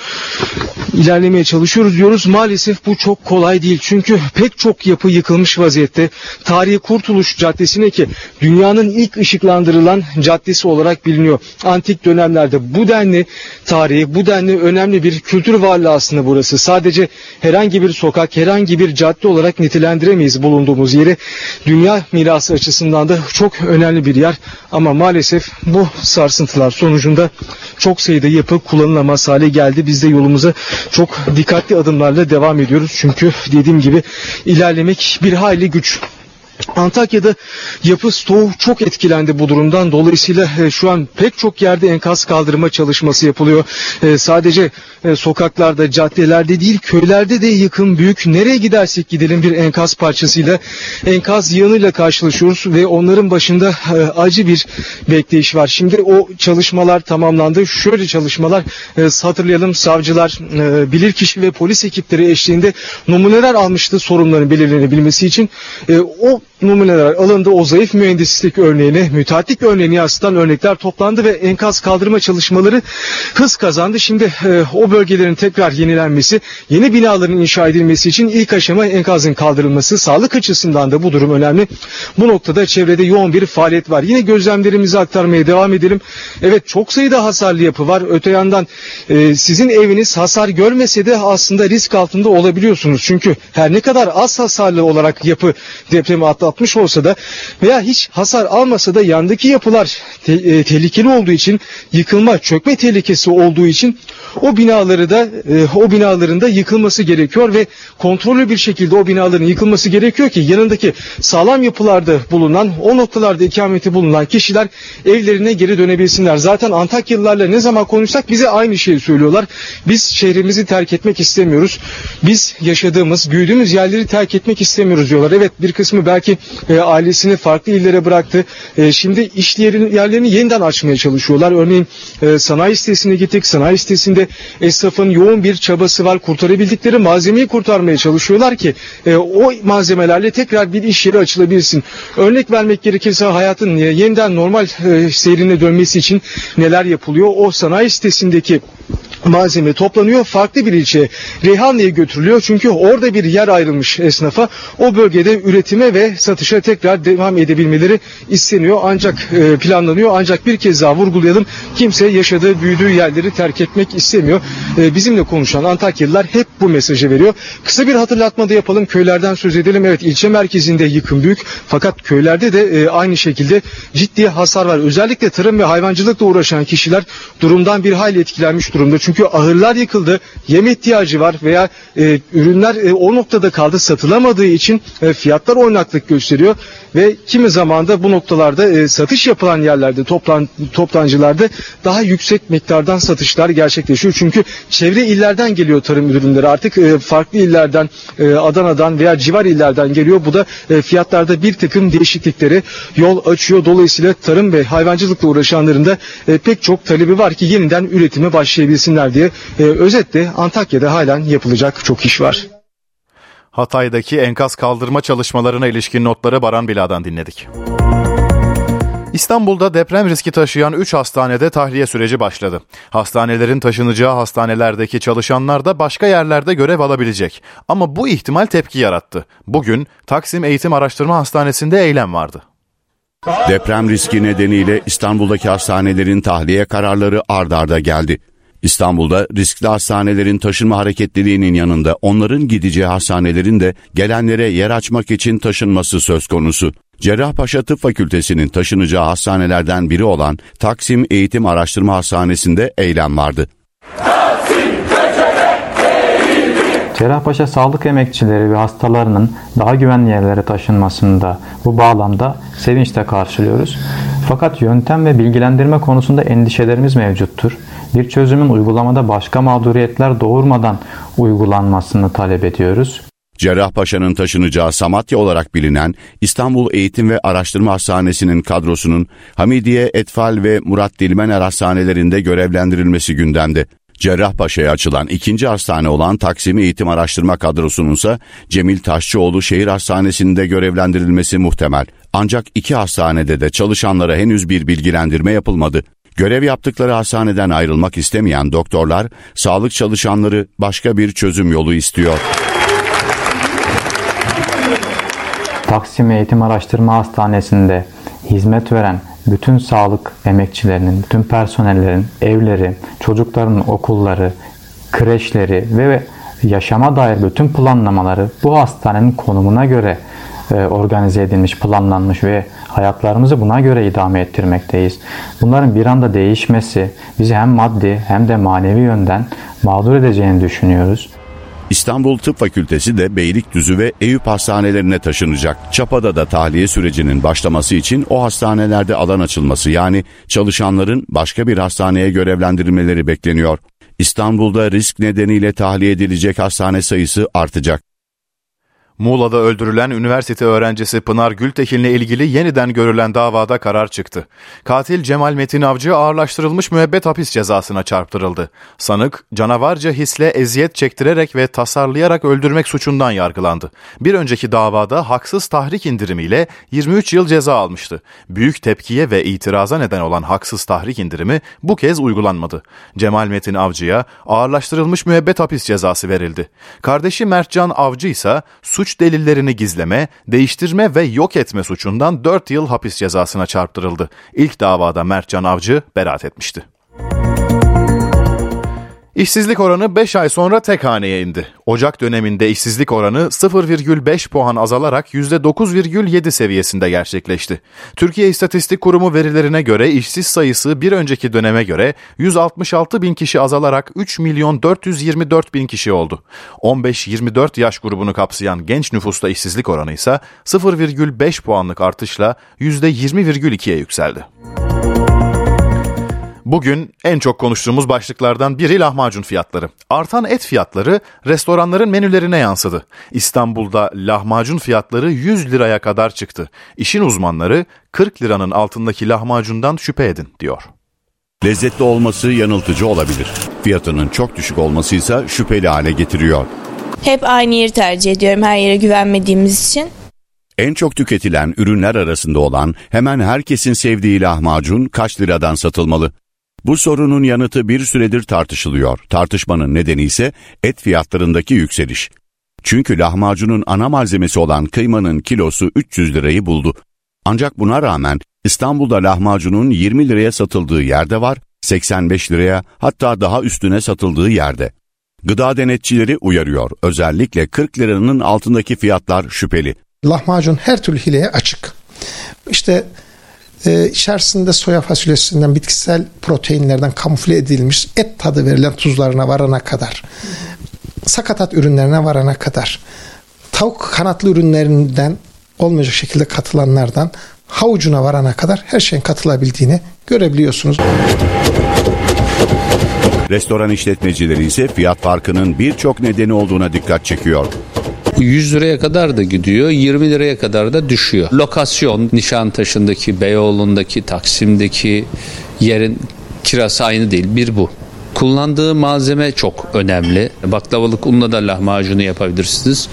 ilerlemeye çalışıyoruz diyoruz. Maalesef bu çok kolay değil. Çünkü pek çok yapı yıkılmış vaziyette. Tarihi Kurtuluş Caddesi'ne ki dünyanın ilk ışıklandırılan caddesi olarak biliniyor. Antik dönemlerde bu denli tarihi, bu denli önemli bir kültür varlığı aslında burası. Sadece herhangi bir sokak, herhangi bir cadde olarak nitelendiremeyiz bulunduğumuz yeri. Dünya mirası açısından da çok önemli bir yer ama maalesef bu sarsıntılar sonucunda çok sayıda yapı kullanılamaz hale geldi. Biz de yolumuza çok dikkatli adımlarla devam ediyoruz. Çünkü dediğim gibi ilerlemek bir hayli güç. Antakya'da yapı stoğu çok etkilendi bu durumdan. Dolayısıyla şu an pek çok yerde enkaz kaldırma çalışması yapılıyor. Sadece sokaklarda, caddelerde değil, köylerde de yıkım büyük. Nereye gidersek gidelim bir enkaz parçasıyla, enkaz yığınıyla karşılaşıyoruz ve onların başında acı bir bekleyiş var. Şimdi o çalışmalar tamamlandı. Şöyle çalışmalar, hatırlayalım, savcılar, bilirkişi ve polis ekipleri eşliğinde numuneler almıştı sorunların belirlenebilmesi için. O numuneler alındı. O zayıf mühendislik örneğini, müteahhitlik örneğini yansıtan örnekler toplandı ve enkaz kaldırma çalışmaları hız kazandı. Şimdi o bölgelerin tekrar yenilenmesi, yeni binaların inşa edilmesi için ilk aşama enkazın kaldırılması. Sağlık açısından da bu durum önemli. Bu noktada çevrede yoğun bir faaliyet var. Yine gözlemlerimizi aktarmaya devam edelim. Evet, çok sayıda hasarlı yapı var. Öte yandan sizin eviniz hasar görmese de aslında risk altında olabiliyorsunuz. Çünkü her ne kadar az hasarlı olarak yapı depremi atlatmış olsa da veya hiç hasar almasa da yandaki yapılar tehlikeli olduğu için, yıkılma, çökme tehlikesi olduğu için o binaların da yıkılması gerekiyor ve kontrollü bir şekilde o binaların yıkılması gerekiyor ki yanındaki sağlam yapılarda bulunan, o noktalarda ikameti bulunan kişiler evlerine geri dönebilsinler. Zaten Antakyalılarla ne zaman konuşsak bize aynı şeyi söylüyorlar. Biz şehrimizi terk etmek istemiyoruz. Biz yaşadığımız, büyüdüğümüz yerleri terk etmek istemiyoruz diyorlar. Evet, bir kısmı belki ailesini farklı illere bıraktı. Şimdi iş yerlerini yeniden açmaya çalışıyorlar. Örneğin sanayi sitesine gittik. Sanayi sitesinde esnafın yoğun bir çabası var. Kurtarabildikleri malzemeyi kurtarmaya çalışıyorlar ki o malzemelerle tekrar bir iş yeri açılabilsin. Örnek vermek gerekirse hayatın yeniden normal seyrine dönmesi için neler yapılıyor? O sanayi sitesindeki malzeme toplanıyor, farklı bir ilçeye, Reyhanlı'ya götürülüyor. Çünkü orada bir yer ayrılmış esnafa. O bölgede üretime ve satışa tekrar devam edebilmeleri isteniyor. Ancak planlanıyor. Ancak bir kez daha vurgulayalım. Kimse yaşadığı, büyüdüğü yerleri terk etmek istemiyor. Bizimle konuşan Antakyalılar hep bu mesajı veriyor. Kısa bir hatırlatma da yapalım. Köylerden söz edelim. Evet, ilçe merkezinde yıkım büyük. Fakat köylerde de aynı şekilde ciddi hasar var. Özellikle tarım ve hayvancılıkla uğraşan kişiler durumdan bir hayli etkilenmiş durumda. Çünkü ahırlar yıkıldı, yem ihtiyacı var veya ürünler o noktada kaldı, satılamadığı için fiyatlar oynaklık gösteriyor ve kimi zaman da bu noktalarda satış yapılan yerlerde, toptancılarda daha yüksek miktardan satışlar gerçekleşiyor. Çünkü çevre illerden geliyor tarım ürünleri, artık farklı illerden, Adana'dan veya civar illerden geliyor. Bu da fiyatlarda bir takım değişikliklere yol açıyor. Dolayısıyla tarım ve hayvancılıkla uğraşanların da pek çok talebi var ki yeniden üretime başlayabilsinler diye. Özetle Antakya'da halen yapılacak çok iş var. Hatay'daki enkaz kaldırma çalışmalarına ilişkin notları Baran Bila'dan dinledik. İstanbul'da deprem riski taşıyan 3 hastanede tahliye süreci başladı. Hastanelerin taşınacağı hastanelerdeki çalışanlar da başka yerlerde görev alabilecek. Ama bu ihtimal tepki yarattı. Bugün Taksim Eğitim Araştırma Hastanesi'nde eylem vardı. Deprem riski nedeniyle İstanbul'daki hastanelerin tahliye kararları ard arda geldi. İstanbul'da riskli hastanelerin taşınma hareketliliğinin yanında onların gideceği hastanelerin de gelenlere yer açmak için taşınması söz konusu. Cerrahpaşa Tıp Fakültesi'nin taşınacağı hastanelerden biri olan Taksim Eğitim Araştırma Hastanesi'nde eylem vardı. Cerrahpaşa sağlık emekçileri ve hastalarının daha güvenli yerlere taşınmasını da bu bağlamda sevinçle karşılıyoruz. Fakat yöntem ve bilgilendirme konusunda endişelerimiz mevcuttur. Bir çözümün uygulamada başka mağduriyetler doğurmadan uygulanmasını talep ediyoruz. Cerrahpaşa'nın taşınacağı Samatya olarak bilinen İstanbul Eğitim ve Araştırma Hastanesi'nin kadrosunun Hamidiye, Etfal ve Murat Dilmener hastanelerinde görevlendirilmesi gündemde. Cerrahpaşa'ya açılan ikinci hastane olan Taksim Eğitim Araştırma Kadrosu'nunsa Cemil Taşçıoğlu Şehir Hastanesi'nde görevlendirilmesi muhtemel. Ancak iki hastanede de çalışanlara henüz bir bilgilendirme yapılmadı. Görev yaptıkları hastaneden ayrılmak istemeyen doktorlar, sağlık çalışanları başka bir çözüm yolu istiyor. Taksim Eğitim Araştırma Hastanesi'nde hizmet veren bütün sağlık emekçilerinin, bütün personellerin evleri, çocukların okulları, kreşleri ve yaşama dair bütün planlamaları bu hastanenin konumuna göre organize edilmiş, planlanmış ve hayatlarımızı buna göre idame ettirmekteyiz. Bunların bir anda değişmesi bizi hem maddi hem de manevi yönden mağdur edeceğini düşünüyoruz. İstanbul Tıp Fakültesi de Beylikdüzü ve Eyüp hastanelerine taşınacak. Çapa'da da tahliye sürecinin başlaması için o hastanelerde alan açılması, yani çalışanların başka bir hastaneye görevlendirilmeleri bekleniyor. İstanbul'da risk nedeniyle tahliye edilecek hastane sayısı artacak. Muğla'da öldürülen üniversite öğrencisi Pınar Gültekin'le ilgili yeniden görülen davada karar çıktı. Katil Cemal Metin Avcı ağırlaştırılmış müebbet hapis cezasına çarptırıldı. Sanık, canavarca hisle eziyet çektirerek ve tasarlayarak öldürmek suçundan yargılandı. Bir önceki davada haksız tahrik indirimiyle 23 yıl ceza almıştı. Büyük tepkiye ve itiraza neden olan haksız tahrik indirimi bu kez uygulanmadı. Cemal Metin Avcı'ya ağırlaştırılmış müebbet hapis cezası verildi. Kardeşi Mertcan Avcı ise suç delillerini gizleme, değiştirme ve yok etme suçundan 4 yıl hapis cezasına çarptırıldı. İlk davada Mertcan Avcı beraat etmişti. İşsizlik oranı 5 ay sonra tek haneye indi. Ocak döneminde işsizlik oranı 0,5 puan azalarak %9,7 seviyesinde gerçekleşti. Türkiye İstatistik Kurumu verilerine göre işsiz sayısı bir önceki döneme göre 166 bin kişi azalarak 3.424.000 kişi oldu. 15-24 yaş grubunu kapsayan genç nüfusta işsizlik oranı ise 0,5 puanlık artışla %20,2'ye yükseldi. Bugün en çok konuştuğumuz başlıklardan biri lahmacun fiyatları. Artan et fiyatları restoranların menülerine yansıdı. İstanbul'da lahmacun fiyatları 100 liraya kadar çıktı. İşin uzmanları 40 liranın altındaki lahmacundan şüphe edin diyor. Lezzetli olması yanıltıcı olabilir. Fiyatının çok düşük olması ise şüpheli hale getiriyor. Hep aynı yeri tercih ediyorum, her yere güvenmediğimiz için. En çok tüketilen ürünler arasında olan hemen herkesin sevdiği lahmacun kaç liradan satılmalı? Bu sorunun yanıtı bir süredir tartışılıyor. Tartışmanın nedeni ise et fiyatlarındaki yükseliş. Çünkü lahmacunun ana malzemesi olan kıymanın kilosu 300 lirayı buldu. Ancak buna rağmen İstanbul'da lahmacunun 20 liraya satıldığı yerde var, 85 liraya hatta daha üstüne satıldığı yerde. Gıda denetçileri uyarıyor. Özellikle 40 liranın altındaki fiyatlar şüpheli. Lahmacun her türlü hileye açık. İşte içerisinde soya fasulyesinden, bitkisel proteinlerden kamufle edilmiş et tadı verilen tuzlarına varana kadar, sakatat ürünlerine varana kadar, tavuk kanatlı ürünlerinden olmayacak şekilde katılanlardan havucuna varana kadar her şeyin katılabildiğini görebiliyorsunuz. Restoran işletmecileri ise fiyat farkının birçok nedeni olduğuna dikkat çekiyor. 100 liraya kadar da gidiyor, 20 liraya kadar da düşüyor. Lokasyon, Nişantaşı'ndaki, Beyoğlu'ndaki, Taksim'deki yerin kirası aynı değil, bir bu. Kullandığı malzeme çok önemli. Baklavalık unla da lahmacunu yapabilirsiniz.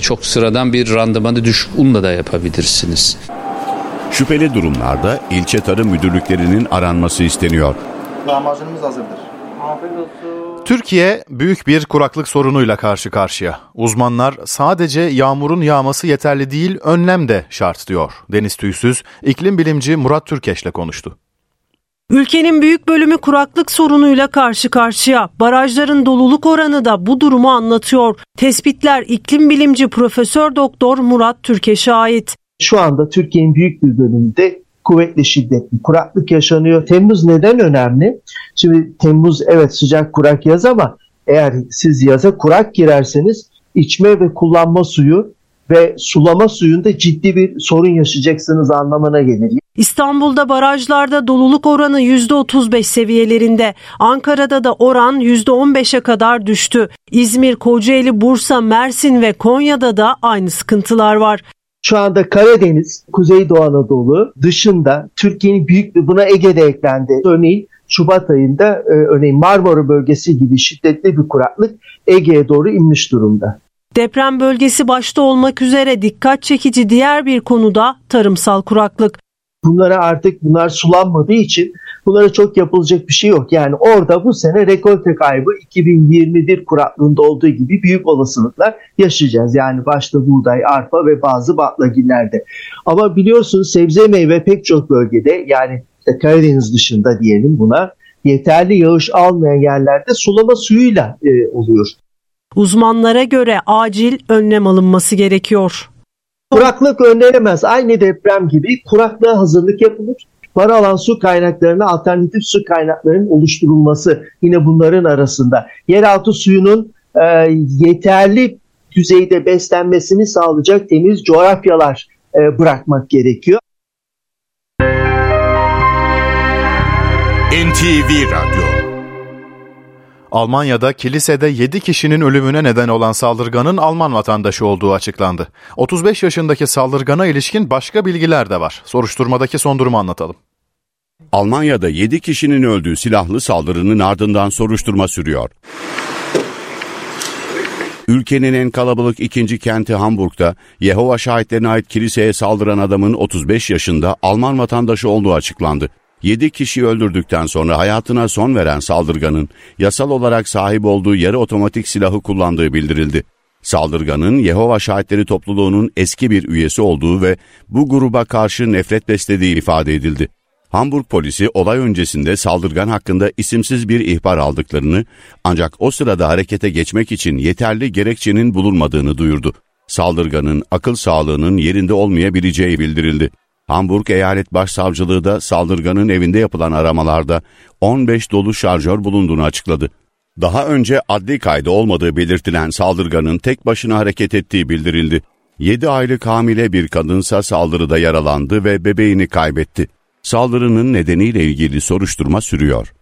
Çok sıradan bir randımanı düşük unla da yapabilirsiniz. Şüpheli durumlarda ilçe tarım müdürlüklerinin aranması isteniyor. Lahmacunumuz hazırdır. Afiyet olsun. Türkiye büyük bir kuraklık sorunuyla karşı karşıya. Uzmanlar sadece yağmurun yağması yeterli değil, önlem de şart diyor. Deniz Tüysüz, iklim bilimci Murat Türkeş'le konuştu. Ülkenin büyük bölümü kuraklık sorunuyla karşı karşıya. Barajların doluluk oranı da bu durumu anlatıyor. Tespitler iklim bilimci Profesör Doktor Murat Türkeş'e ait. Şu anda Türkiye'nin büyük bir bölümünde kuvvetli, şiddetli kuraklık yaşanıyor. Temmuz neden önemli? Şimdi Temmuz evet sıcak kurak yaz ama eğer siz yaza kurak girerseniz içme ve kullanma suyu ve sulama suyunda ciddi bir sorun yaşayacaksınız anlamına gelir. İstanbul'da barajlarda doluluk oranı %35 seviyelerinde. Ankara'da da oran %15'e kadar düştü. İzmir, Kocaeli, Bursa, Mersin ve Konya'da da aynı sıkıntılar var. Şu anda Karadeniz, Kuzeydoğu Anadolu dışında Türkiye'nin büyük bir, buna Ege'de eklendi. Örneğin Şubat ayında örneğin Marmara bölgesi gibi şiddetli bir kuraklık Ege'ye doğru inmiş durumda. Deprem bölgesi başta olmak üzere dikkat çekici diğer bir konu da tarımsal kuraklık. Bunlar artık sulanmadığı için bunlara çok yapılacak bir şey yok. Yani orada bu sene rekolte kaybı 2021 kuraklığında olduğu gibi büyük olasılıklar yaşayacağız. Yani başta buğday, arpa ve bazı baklagillerde. Ama biliyorsunuz sebze meyve pek çok bölgede yani Karadeniz dışında diyelim buna yeterli yağış almayan yerlerde sulama suyuyla oluyor. Uzmanlara göre acil önlem alınması gerekiyor. Kuraklık önlenemez. Aynı deprem gibi kuraklığa hazırlık yapılır. Var olan su kaynaklarına alternatif su kaynaklarının oluşturulması yine bunların arasında. Yeraltı suyunun yeterli düzeyde beslenmesini sağlayacak temiz coğrafyalar bırakmak gerekiyor. NTV Radyo Almanya'da kilisede 7 kişinin ölümüne neden olan saldırganın Alman vatandaşı olduğu açıklandı. 35 yaşındaki saldırgana ilişkin başka bilgiler de var. Soruşturmadaki son durumu anlatalım. Almanya'da 7 kişinin öldüğü silahlı saldırının ardından soruşturma sürüyor. Ülkenin en kalabalık ikinci kenti Hamburg'da Yehova Şahitlerine ait kiliseye saldıran adamın 35 yaşında Alman vatandaşı olduğu açıklandı. 7 kişiyi öldürdükten sonra hayatına son veren saldırganın yasal olarak sahip olduğu yarı otomatik silahı kullandığı bildirildi. Saldırganın Yehova Şahitleri topluluğunun eski bir üyesi olduğu ve bu gruba karşı nefret beslediği ifade edildi. Hamburg polisi olay öncesinde saldırgan hakkında isimsiz bir ihbar aldıklarını ancak o sırada harekete geçmek için yeterli gerekçenin bulunmadığını duyurdu. Saldırganın akıl sağlığının yerinde olmayabileceği bildirildi. Hamburg Eyalet Başsavcılığı da saldırganın evinde yapılan aramalarda 15 dolu şarjör bulunduğunu açıkladı. Daha önce adli kaydı olmadığı belirtilen saldırganın tek başına hareket ettiği bildirildi. 7 aylık hamile bir kadınsa saldırıda yaralandı ve bebeğini kaybetti. Saldırının nedeniyle ilgili soruşturma sürüyor.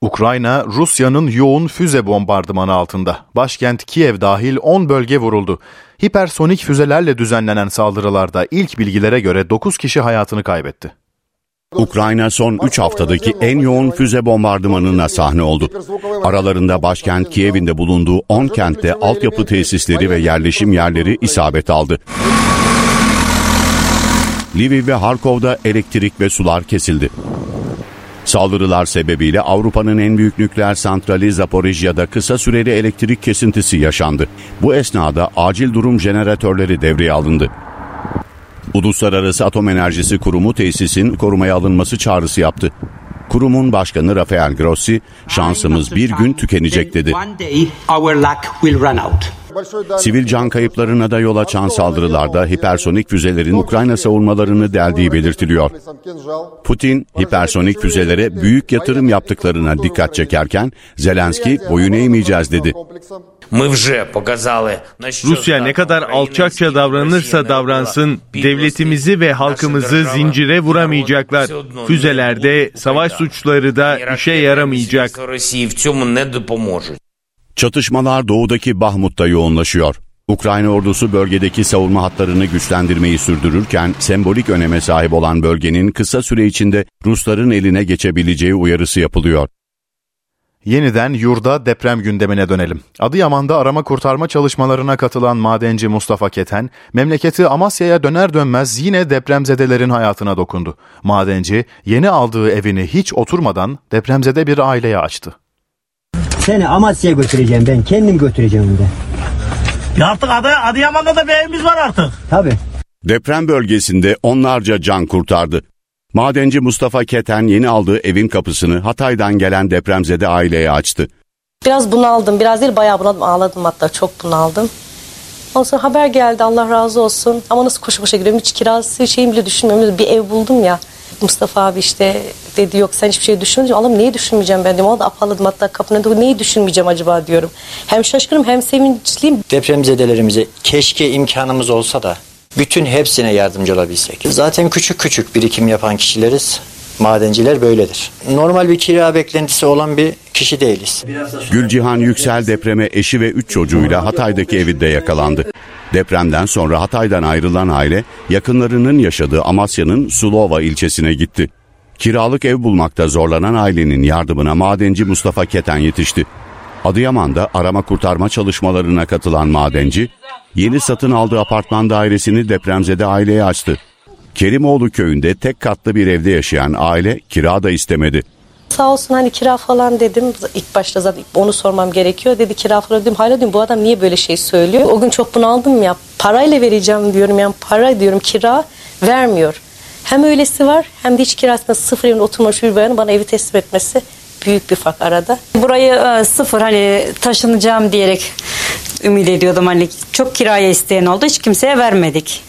Ukrayna, Rusya'nın yoğun füze bombardımanı altında. Başkent Kiev dahil 10 bölge vuruldu. Hipersonik füzelerle düzenlenen saldırılarda ilk bilgilere göre 9 kişi hayatını kaybetti. Ukrayna son 3 haftadaki en yoğun füze bombardımanına sahne oldu. Aralarında başkent Kiev'in de bulunduğu 10 kentte altyapı tesisleri ve yerleşim yerleri isabet aldı. Lviv ve Harkov'da elektrik ve sular kesildi. Saldırılar sebebiyle Avrupa'nın en büyük nükleer santrali Zaporijya'da kısa süreli elektrik kesintisi yaşandı. Bu esnada acil durum jeneratörleri devreye alındı. Uluslararası Atom Enerjisi Kurumu tesisin korumaya alınması çağrısı yaptı. Kurumun başkanı Rafael Grossi, "Şansımız bir gün tükenecek" dedi. Sivil can kayıplarına da yol açan saldırılarda hipersonik füzelerin Ukrayna savunmalarını deldiği belirtiliyor. Putin, hipersonik füzelere büyük yatırım yaptıklarına dikkat çekerken Zelenski boyun eğmeyeceğiz dedi. Rusya ne kadar alçakça davranırsa davransın, devletimizi ve halkımızı zincire vuramayacaklar. Füzelerde, savaş suçları da işe yaramayacak. Çatışmalar doğudaki Bahmut'ta yoğunlaşıyor. Ukrayna ordusu bölgedeki savunma hatlarını güçlendirmeyi sürdürürken sembolik öneme sahip olan bölgenin kısa süre içinde Rusların eline geçebileceği uyarısı yapılıyor. Yeniden yurda deprem gündemine dönelim. Adıyaman'da arama kurtarma çalışmalarına katılan madenci Mustafa Keten, memleketi Amasya'ya döner dönmez yine depremzedelerin hayatına dokundu. Madenci yeni aldığı evini hiç oturmadan depremzede bir aileye açtı. Seni Amasya'ya götüreceğim ben. Kendim götüreceğim onu da. Ya artık Adıyaman'da da bir evimiz var artık. Tabii. Deprem bölgesinde onlarca can kurtardı. Madenci Mustafa Keten yeni aldığı evin kapısını Hatay'dan gelen depremzede aileye açtı. Biraz bunaldım. Biraz değil bayağı bunaldım. Ağladım hatta. Çok bunaldım. Ondan sonra haber geldi. Allah razı olsun. Ama nasıl koşu koşa gidiyorum. Hiç kirası şeyim bile düşünmüyorum. Bir ev buldum ya. Mustafa abi işte dedi yok sen hiçbir şey düşünmeyeceğim. Allah'ım neyi düşünmeyeceğim ben diyorum. O da afalladım hatta kapının önünde neyi düşünmeyeceğim acaba diyorum. Hem şaşkınım hem sevinçliyim. Depremzedelerimize keşke imkanımız olsa da bütün hepsine yardımcı olabilsek. Zaten küçük küçük birikim yapan kişileriz. Madenciler böyledir. Normal bir kira beklentisi olan bir kişi değiliz. Gülcihan Yüksel depreme eşi ve 3 çocuğuyla Hatay'daki evinde yakalandı. Depremden sonra Hatay'dan ayrılan aile yakınlarının yaşadığı Amasya'nın Sulova ilçesine gitti. Kiralık ev bulmakta zorlanan ailenin yardımına madenci Mustafa Keten yetişti. Adıyaman'da arama kurtarma çalışmalarına katılan madenci, yeni satın aldığı apartman dairesini depremzede aileye açtı. Kerimoğlu köyünde tek katlı bir evde yaşayan aile kira da istemedi. Sağ olsun hani kira falan dedim. İlk başta zaten onu sormam gerekiyor. Dedi kira falan dedim. Hala diyorum bu adam niye böyle şey söylüyor? O gün çok bunaldım ya. Parayla vereceğim diyorum. Yani para diyorum kira vermiyor. Hem öylesi var hem de hiç kirasında sıfır evine oturmamış bir bayanın bana evi teslim etmesi büyük bir fark arada. Burayı sıfır hani taşınacağım diyerek ümit ediyordum. Hani çok kiraya isteyen oldu. Hiç kimseye vermedik.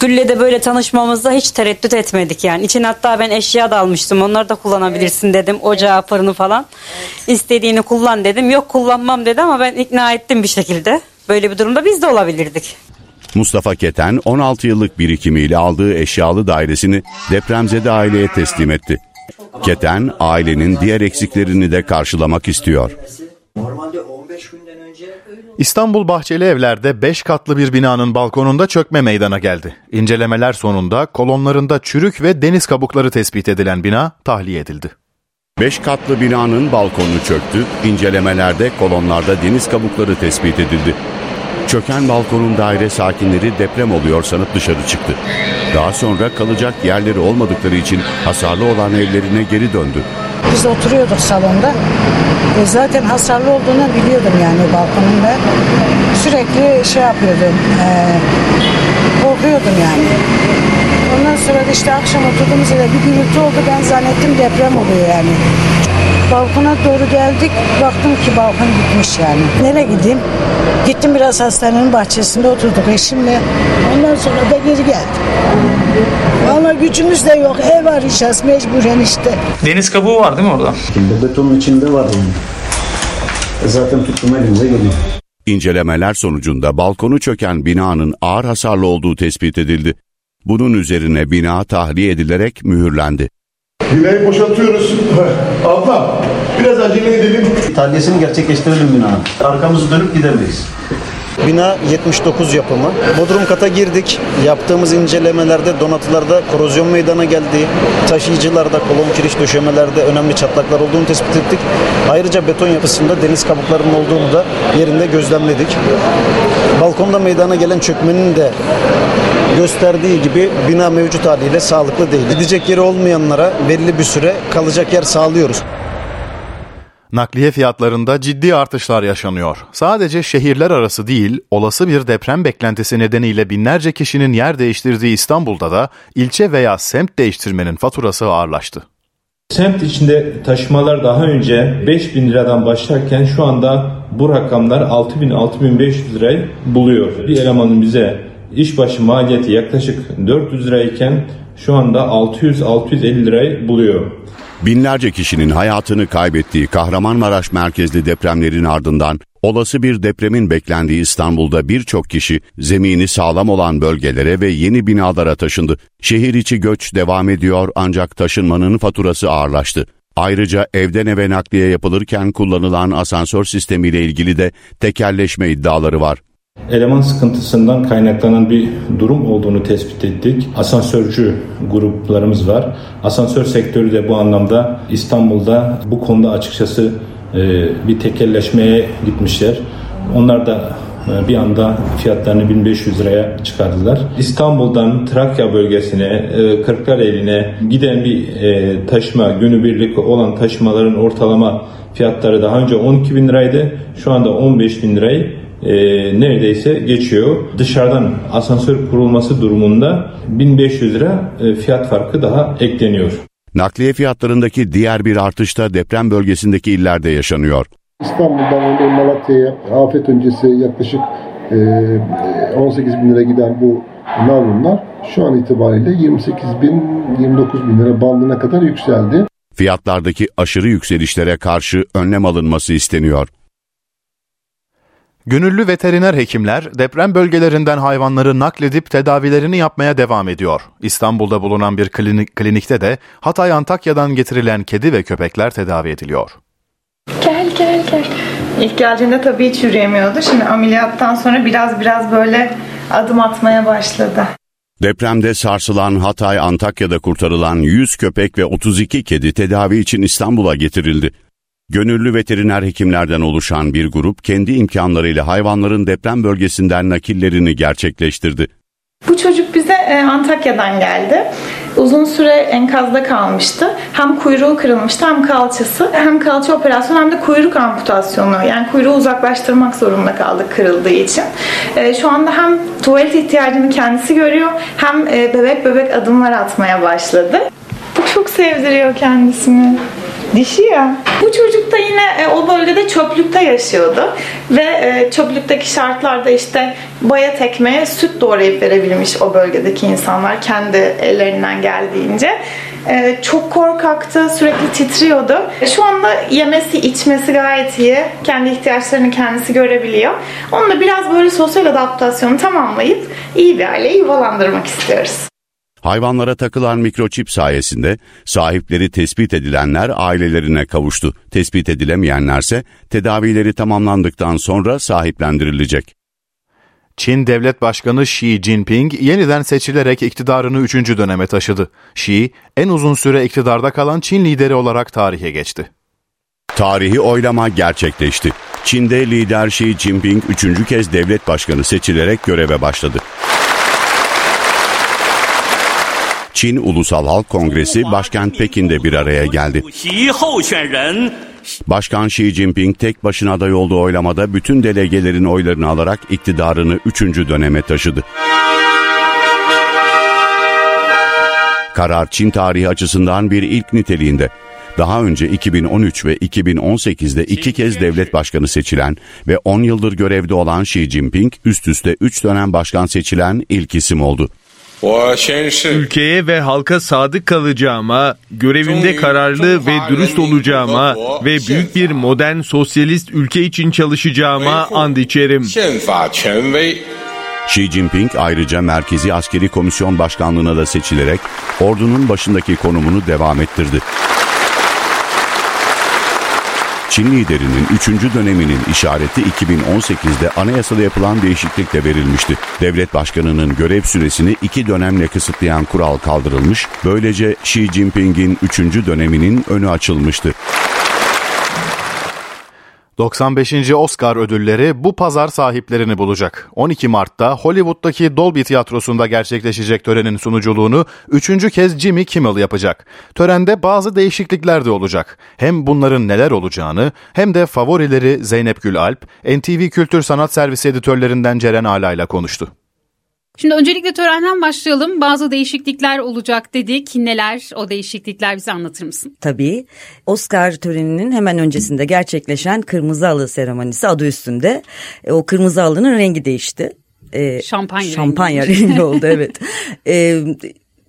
Gül'le de böyle tanışmamızda hiç tereddüt etmedik yani. İçine hatta ben eşya da almıştım. Onları da kullanabilirsin dedim. Ocağı, fırını falan. Evet. İstediğini kullan dedim. Yok kullanmam dedi ama ben ikna ettim bir şekilde. Böyle bir durumda biz de olabilirdik. Mustafa Keten 16 yıllık birikimiyle aldığı eşyalı dairesini depremzede aileye teslim etti. Keten ailenin diğer eksiklerini de karşılamak istiyor. İstanbul Bahçeli Evler'de 5 katlı bir binanın balkonunda çökme meydana geldi. İncelemeler sonunda kolonlarında çürük ve deniz kabukları tespit edilen bina tahliye edildi. 5 katlı binanın balkonu çöktü, incelemelerde kolonlarda deniz kabukları tespit edildi. Çöken balkonun daire sakinleri deprem oluyor sanıp dışarı çıktı. Daha sonra kalacak yerleri olmadıkları için hasarlı olan evlerine geri döndü. Biz oturuyorduk salonda. Zaten hasarlı olduğunu biliyordum yani balkonunda. Sürekli yapıyordum, korkuyordum yani. Ondan sonra işte akşam oturduğumuz yerde bir gürültü oldu. Ben zannettim deprem oluyor yani. Balkona doğru geldik, baktım ki balkon gitmiş yani. Nereye gideyim? Gittim biraz hastanenin bahçesinde oturduk eşimle. Ondan sonra da geri geldim. Valla gücümüz de yok, ev arayacağız mecburen işte. Deniz kabuğu var değil mi orada? Bu betonun içinde var yani. Zaten tuttum elimize geliyor. İncelemeler sonucunda balkonu çöken binanın ağır hasarlı olduğu tespit edildi. Bunun üzerine bina tahliye edilerek mühürlendi. Binayı boşaltıyoruz. Abla biraz acele edelim. Tahliyesini gerçekleştirelim binanın. Arkamızı dönüp gidemeyiz. Bina 79 yapımı. Bodrum kata girdik. Yaptığımız incelemelerde donatılarda korozyon meydana geldiği, taşıyıcılarda, kolon kiriş döşemelerde önemli çatlaklar olduğunu tespit ettik. Ayrıca beton yapısında deniz kabuklarının olduğunu da yerinde gözlemledik. Balkonda meydana gelen çökmenin de gösterdiği gibi bina mevcut haliyle sağlıklı değil. Gidecek yeri olmayanlara belli bir süre kalacak yer sağlıyoruz. Nakliye fiyatlarında ciddi artışlar yaşanıyor. Sadece şehirler arası değil, olası bir deprem beklentisi nedeniyle binlerce kişinin yer değiştirdiği İstanbul'da da ilçe veya semt değiştirmenin faturası ağırlaştı. Semt içinde taşımalar daha önce 5.000 liradan başlarken şu anda bu rakamlar 6.000-6.500 lirayı buluyor. Bir elemanın bize İşbaşı maliyeti yaklaşık 400 lirayken şu anda 600-650 lirayı buluyor. Binlerce kişinin hayatını kaybettiği Kahramanmaraş merkezli depremlerin ardından olası bir depremin beklendiği İstanbul'da birçok kişi zemini sağlam olan bölgelere ve yeni binalara taşındı. Şehir içi göç devam ediyor ancak taşınmanın faturası ağırlaştı. Ayrıca evden eve nakliye yapılırken kullanılan asansör sistemiyle ilgili de tekelleşme iddiaları var. Eleman sıkıntısından kaynaklanan bir durum olduğunu tespit ettik. Asansörcü gruplarımız var. Asansör sektörü de bu anlamda İstanbul'da bu konuda açıkçası bir tekelleşmeye gitmişler. Onlar da bir anda fiyatlarını 1.500 liraya çıkardılar. İstanbul'dan Trakya bölgesine, Kırklareli'ne giden bir taşıma, günübirlik olan taşımaların ortalama fiyatları daha önce 12.000 liraydı. Şu anda 15.000 lirayı neredeyse geçiyor. Dışarıdan asansör kurulması durumunda 1.500 lira fiyat farkı daha ekleniyor. Nakliye fiyatlarındaki diğer bir artış da deprem bölgesindeki illerde yaşanıyor. İstanbul'dan Malatya'ya afet öncesi yaklaşık 18.000 lira giden bu nalunlar şu an itibariyle 28.000-29.000 lira bandına kadar yükseldi. Fiyatlardaki aşırı yükselişlere karşı önlem alınması isteniyor. Gönüllü veteriner hekimler deprem bölgelerinden hayvanları nakledip tedavilerini yapmaya devam ediyor. İstanbul'da bulunan bir klinikte de Hatay Antakya'dan getirilen kedi ve köpekler tedavi ediliyor. Gel. İlk geldiğinde tabii hiç yürüyemiyordu. Şimdi ameliyattan sonra biraz böyle adım atmaya başladı. Depremde sarsılan Hatay Antakya'da kurtarılan 100 köpek ve 32 kedi tedavi için İstanbul'a getirildi. Gönüllü veteriner hekimlerden oluşan bir grup kendi imkanlarıyla hayvanların deprem bölgesinden nakillerini gerçekleştirdi. Bu çocuk bize Antakya'dan geldi. Uzun süre enkazda kalmıştı. Hem kuyruğu kırılmıştı hem kalçası. Hem kalça operasyonu hem de kuyruk amputasyonu. Yani kuyruğu uzaklaştırmak zorunda kaldık kırıldığı için. Şu anda hem tuvalet ihtiyacını kendisi görüyor hem bebek adımlar atmaya başladı. Bu çok sevdiriyor kendisini. Dişi ya. Bu çocuk da yine o bölgede çöplükte yaşıyordu ve çöplükteki şartlarda işte bayat ekmeğe süt doğrayıp verebilmiş o bölgedeki insanlar kendi ellerinden geldiğince. Çok korkaktı, sürekli titriyordu. Şu anda yemesi, içmesi gayet iyi. Kendi ihtiyaçlarını kendisi görebiliyor. Onu da biraz böyle sosyal adaptasyonu tamamlayıp iyi bir aileyi yuvalandırmak istiyoruz. Hayvanlara takılan mikroçip sayesinde sahipleri tespit edilenler ailelerine kavuştu. Tespit edilemeyenlerse tedavileri tamamlandıktan sonra sahiplendirilecek. Çin Devlet Başkanı Xi Jinping yeniden seçilerek iktidarını 3. döneme taşıdı. Xi, en uzun süre iktidarda kalan Çin lideri olarak tarihe geçti. Tarihi oylama gerçekleşti. Çin'de lider Xi Jinping 3. kez devlet başkanı seçilerek göreve başladı. Çin Ulusal Halk Kongresi başkent Pekin'de bir araya geldi. Başkan Xi Jinping tek başına aday olduğu oylamada bütün delegelerin oylarını alarak iktidarını 3. döneme taşıdı. Karar Çin tarihi açısından bir ilk niteliğinde. Daha önce 2013 ve 2018'de 2 kez devlet başkanı seçilen ve 10 yıldır görevde olan Xi Jinping üst üste 3 dönem başkan seçilen ilk isim oldu. Ülkeye ve halka sadık kalacağıma, görevimde kararlı ve dürüst olacağıma ve büyük bir modern sosyalist ülke için çalışacağıma and içerim. Xi Jinping ayrıca Merkezi Askeri Komisyon Başkanlığı'na da seçilerek ordunun başındaki konumunu devam ettirdi. Çin liderinin 3. döneminin işareti 2018'de anayasada yapılan değişiklikle verilmişti. Devlet başkanının görev süresini 2 dönemle kısıtlayan kural kaldırılmış, böylece Xi Jinping'in 3. döneminin önü açılmıştı. 95. Oscar ödülleri bu pazar sahiplerini bulacak. 12 Mart'ta Hollywood'daki Dolby Tiyatrosu'nda gerçekleşecek törenin sunuculuğunu 3. kez Jimmy Kimmel yapacak. Törende bazı değişiklikler de olacak. Hem bunların neler olacağını hem de favorileri Zeynep Gül Alp, NTV Kültür Sanat Servisi editörlerinden Ceren Ala'yla konuştu. Şimdi öncelikle törenden başlayalım. Bazı değişiklikler olacak dedik. Neler o değişiklikler, bize anlatır mısın? Tabii. Oscar töreninin hemen öncesinde gerçekleşen kırmızı halı seremonisi, adı üstünde. O kırmızı halının rengi değişti. Şampanya rengi oldu, evet.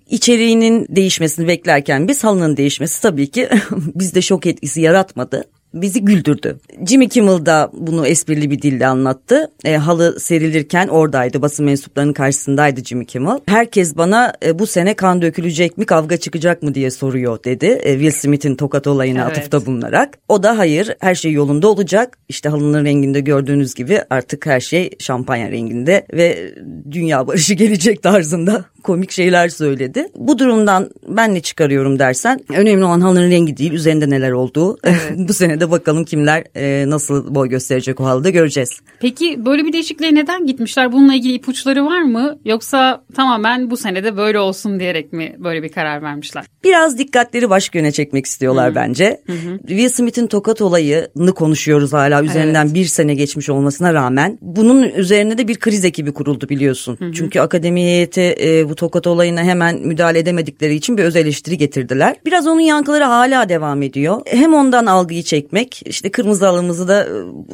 İçeriğinin değişmesini beklerken biz halının değişmesi tabii ki bizde şok etkisi yaratmadı. Bizi güldürdü. Jimmy Kimmel da bunu esprili bir dille anlattı. Halı serilirken oradaydı. Basın mensuplarının karşısındaydı Jimmy Kimmel. Herkes bana bu sene kan dökülecek mi, kavga çıkacak mı diye soruyor dedi. Will Smith'in tokat olayına atıfta bulunarak. O da hayır, her şey yolunda olacak. İşte halının renginde gördüğünüz gibi artık her şey şampanya renginde ve dünya barışı gelecek tarzında komik şeyler söyledi. Bu durumdan ben ne çıkarıyorum dersen, önemli olan halının rengi değil, üzerinde neler olduğu. Evet. Bu sene de bakalım kimler nasıl boy gösterecek, o halde göreceğiz. Peki böyle bir değişikliğe neden gitmişler? Bununla ilgili ipuçları var mı? Yoksa tamamen bu sene de böyle olsun diyerek mi böyle bir karar vermişler? Biraz dikkatleri başka yöne çekmek istiyorlar bence. Hı-hı. Will Smith'in tokat olayını konuşuyoruz hala üzerinden bir sene geçmiş olmasına rağmen. Bunun üzerine de bir kriz ekibi kuruldu biliyorsun. Hı-hı. Çünkü akademi heyeti bu tokat olayına hemen müdahale edemedikleri için bir öz eleştiri getirdiler. Biraz onun yankıları hala devam ediyor. Hem ondan algıyı çekti. İşte kırmızı halımızı da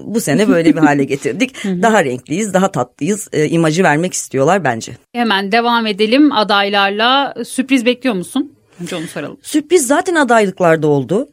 bu sene böyle bir hale getirdik. Daha renkliyiz, daha tatlıyız imajı vermek istiyorlar bence. Hemen devam edelim adaylarla. Sürpriz bekliyor musun? Önce onu soralım. Sürpriz zaten adaylıklarda oldu.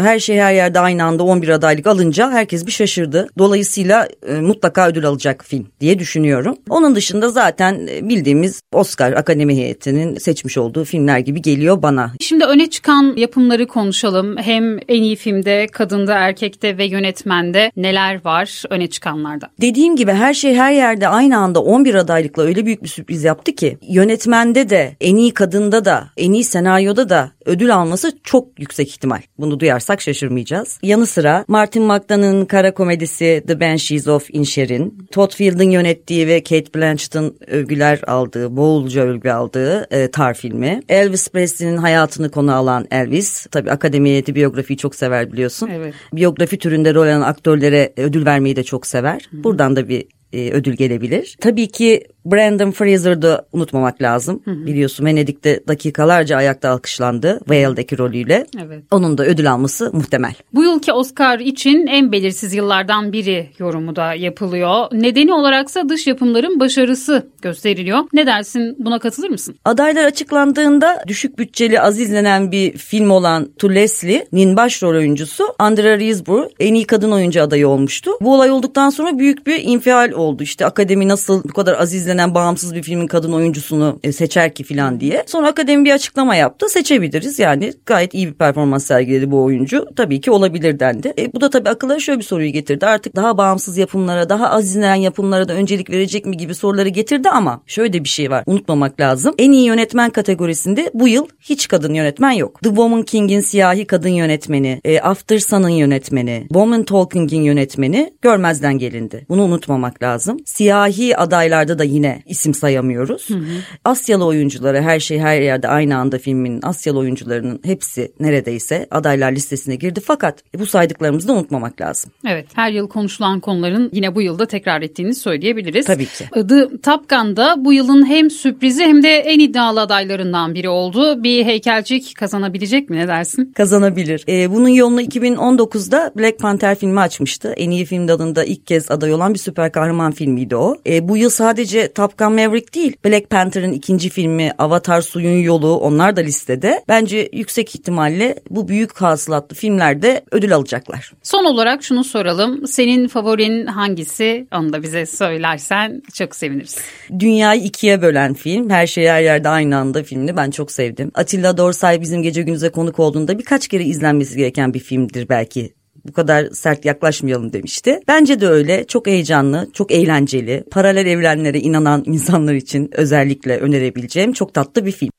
Her şey her yerde aynı anda 11 adaylık alınca herkes bir şaşırdı. Dolayısıyla mutlaka ödül alacak film diye düşünüyorum. Onun dışında zaten bildiğimiz Oscar Akademi heyetinin seçmiş olduğu filmler gibi geliyor bana. Şimdi öne çıkan yapımları konuşalım. Hem en iyi filmde, kadında, erkekte ve yönetmende neler var öne çıkanlarda? Dediğim gibi her şey her yerde aynı anda 11 adaylıkla öyle büyük bir sürpriz yaptı ki. Yönetmende de, en iyi kadında da, en iyi senaryoda da ödül alması çok yüksek ihtimal. Bunu duyarsak şaşırmayacağız. Yanı sıra Martin McDonagh'ın kara komedisi The Banshees of Inisherin, Todd Field'in yönettiği ve Cate Blanchett'ın övgüler aldığı, bolca övgü aldığı Tar filmi, Elvis Presley'nin hayatını konu alan Elvis, tabii akademi heyeti biyografiyi çok sever biliyorsun. Evet. Biyografi türünde rol alan aktörlere ödül vermeyi de çok sever. Buradan da bir ödül gelebilir. Tabii ki Brandon Fraser'ı da unutmamak lazım. Biliyorsun Venedik'te dakikalarca ayakta alkışlandı Whale'deki rolüyle. Evet. Onun da ödül alması muhtemel. Bu yılki Oscar için en belirsiz yıllardan biri yorumu da yapılıyor. Nedeni olaraksa dış yapımların başarısı gösteriliyor. Ne dersin, buna katılır mısın? Adaylar açıklandığında düşük bütçeli az izlenen bir film olan To Leslie'nin başrol oyuncusu Andrea Riseborough en iyi kadın oyuncu adayı olmuştu. Bu olay olduktan sonra büyük bir infial oldu. İşte akademi nasıl bu kadar az izlenen izlenen bağımsız bir filmin kadın oyuncusunu seçer ki filan diye. Sonra akademi bir açıklama yaptı. Seçebiliriz yani gayet iyi bir performans sergiledi bu oyuncu. Tabii ki olabilir dendi. Bu da tabii akıllara şöyle bir soruyu getirdi. Artık daha bağımsız yapımlara, daha az izlenen yapımlara da öncelik verecek mi gibi soruları getirdi ama şöyle de bir şey var. Unutmamak lazım. En iyi yönetmen kategorisinde bu yıl hiç kadın yönetmen yok. The Woman King'in siyahi kadın yönetmeni, After Sun'ın yönetmeni, Woman Talking'in yönetmeni görmezden gelindi. Bunu unutmamak lazım. Siyahi adaylarda da yine isim sayamıyoruz. Hı hı. Asyalı oyuncuları, her şey her yerde aynı anda filmin Asyalı oyuncularının hepsi neredeyse adaylar listesine girdi. Fakat bu saydıklarımızı da unutmamak lazım. Evet, her yıl konuşulan konuların yine bu yılda tekrar ettiğini söyleyebiliriz. Tabii ki. The Top Gun'da bu yılın hem sürprizi hem de en iddialı adaylarından biri oldu. Bir heykelcik kazanabilecek mi, ne dersin? Kazanabilir. Bunun yolunu 2019'da Black Panther filmi açmıştı. En iyi film dalında ilk kez aday olan bir süper kahraman filmiydi o. Bu yıl sadece Top Gun Maverick değil, Black Panther'ın ikinci filmi, Avatar Suyun Yolu, onlar da listede. Bence yüksek ihtimalle bu büyük hasılatlı filmlerde ödül alacaklar. Son olarak şunu soralım. Senin favorin hangisi? Onu da bize söylersen çok seviniriz. Dünyayı ikiye bölen film. Her şey her yerde aynı anda filmini ben çok sevdim. Atilla Dorsay bizim Gece Gündüz'e konuk olduğunda birkaç kere izlenmesi gereken bir filmdir belki. Bu kadar sert yaklaşmayalım demişti. Bence de öyle. Çok heyecanlı, çok eğlenceli. Paralel evrenlere inanan insanlar için özellikle önerebileceğim çok tatlı bir film.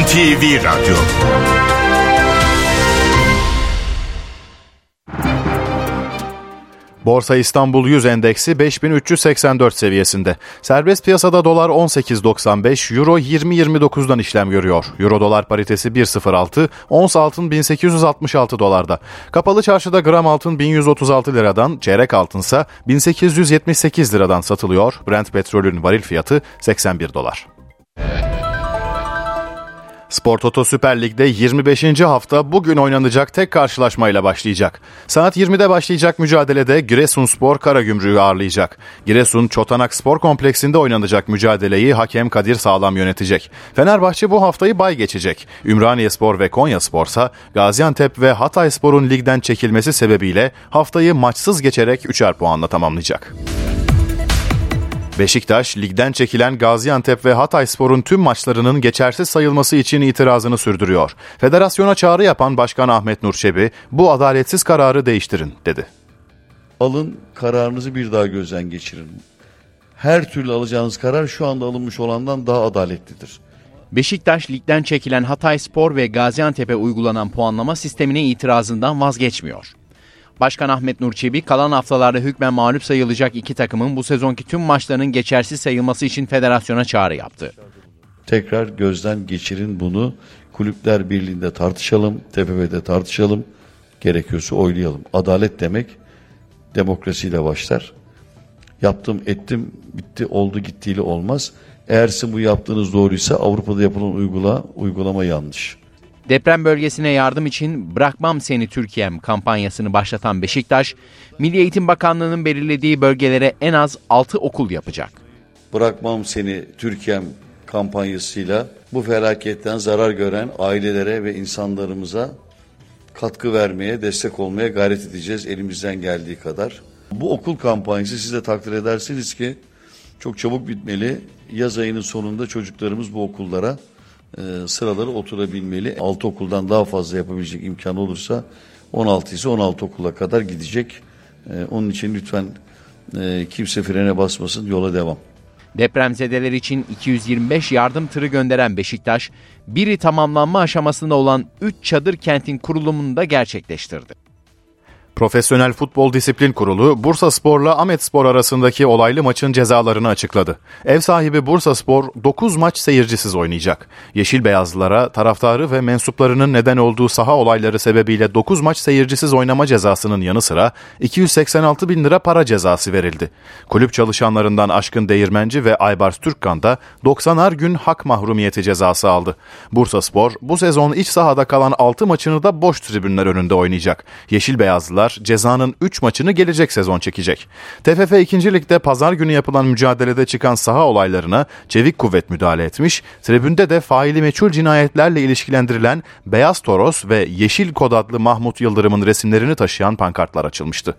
NTV Radyo. Borsa İstanbul 100 endeksi 5384 seviyesinde. Serbest piyasada dolar 18.95, euro 20.29'dan işlem görüyor. Euro dolar paritesi 1.06, ons altın 1866 dolarda. Kapalı çarşıda gram altın 1136 liradan, çeyrek altınsa 1878 liradan satılıyor. Brent petrolün varil fiyatı 81 dolar. Spor Toto Süper Lig'de 25. hafta bugün oynanacak tek karşılaşmayla başlayacak. Saat 20'de başlayacak mücadelede Giresunspor Karagümrük'ü ağırlayacak. Giresun Çotanak Spor Kompleksinde oynanacak mücadeleyi hakem Kadir Sağlam yönetecek. Fenerbahçe bu haftayı bay geçecek. Ümraniyespor ve Konyaspor'sa Gaziantep ve Hatayspor'un ligden çekilmesi sebebiyle haftayı maçsız geçerek 3'er puanla tamamlayacak. Beşiktaş, ligden çekilen Gaziantep ve Hatayspor'un tüm maçlarının geçersiz sayılması için itirazını sürdürüyor. Federasyona çağrı yapan Başkan Ahmet Nur Çebi, "Bu adaletsiz kararı değiştirin," dedi. "Alın, kararınızı bir daha gözden geçirin. Her türlü alacağınız karar şu anda alınmış olandan daha adaletlidir." Beşiktaş, ligden çekilen Hatayspor ve Gaziantep'e uygulanan puanlama sistemine itirazından vazgeçmiyor. Başkan Ahmet Nur Çebi, kalan haftalarda hükmen mağlup sayılacak iki takımın bu sezonki tüm maçlarının geçersiz sayılması için federasyona çağrı yaptı. "Tekrar gözden geçirin bunu. Kulüpler Birliği'nde tartışalım, TFF'de tartışalım, gerekiyorsa oylayalım. Adalet demek demokrasiyle başlar. Yaptım, ettim, bitti, oldu, gittiyle olmaz. Eğer sizin bu yaptığınız doğruysa Avrupa'da yapılan uygulama yanlış." Deprem bölgesine yardım için "Bırakmam Seni Türkiye'm" kampanyasını başlatan Beşiktaş, Milli Eğitim Bakanlığı'nın belirlediği bölgelere en az 6 okul yapacak. "Bırakmam Seni Türkiye'm" kampanyasıyla bu felaketten zarar gören ailelere ve insanlarımıza katkı vermeye, destek olmaya gayret edeceğiz elimizden geldiği kadar. Bu okul kampanyası, siz de takdir edersiniz ki, çok çabuk bitmeli. Yaz ayının sonunda çocuklarımız bu okullara sıraları oturabilmeli. 6 okuldan daha fazla yapabilecek imkan olursa 16 ise 16 okula kadar gidecek. Onun için lütfen kimse frene basmasın, yola devam. Depremzedeler için 225 yardım tırı gönderen Beşiktaş, biri tamamlanma aşamasında olan 3 çadır kentin kurulumunu da gerçekleştirdi. Profesyonel Futbol Disiplin Kurulu, Bursaspor'la Ahmetspor arasındaki olaylı maçın cezalarını açıkladı. Ev sahibi Bursaspor 9 maç seyircisiz oynayacak. Yeşil beyazlılara taraftarı ve mensuplarının neden olduğu saha olayları sebebiyle 9 maç seyircisiz oynama cezasının yanı sıra 286 bin lira para cezası verildi. Kulüp çalışanlarından Aşkın Değirmenci ve Aybars Türkkan da 90'ar gün hak mahrumiyeti cezası aldı. Bursaspor bu sezon iç sahada kalan 6 maçını da boş tribünler önünde oynayacak. Yeşil beyazlılar takımlar cezanın 3 maçını gelecek sezon çekecek. TFF 2. Lig'de pazar günü yapılan mücadelede çıkan saha olaylarına çevik kuvvet müdahale etmiş, tribünde de faili meçhul cinayetlerle ilişkilendirilen Beyaz Toros ve Yeşil Kod adlı Mahmut Yıldırım'ın resimlerini taşıyan pankartlar açılmıştı.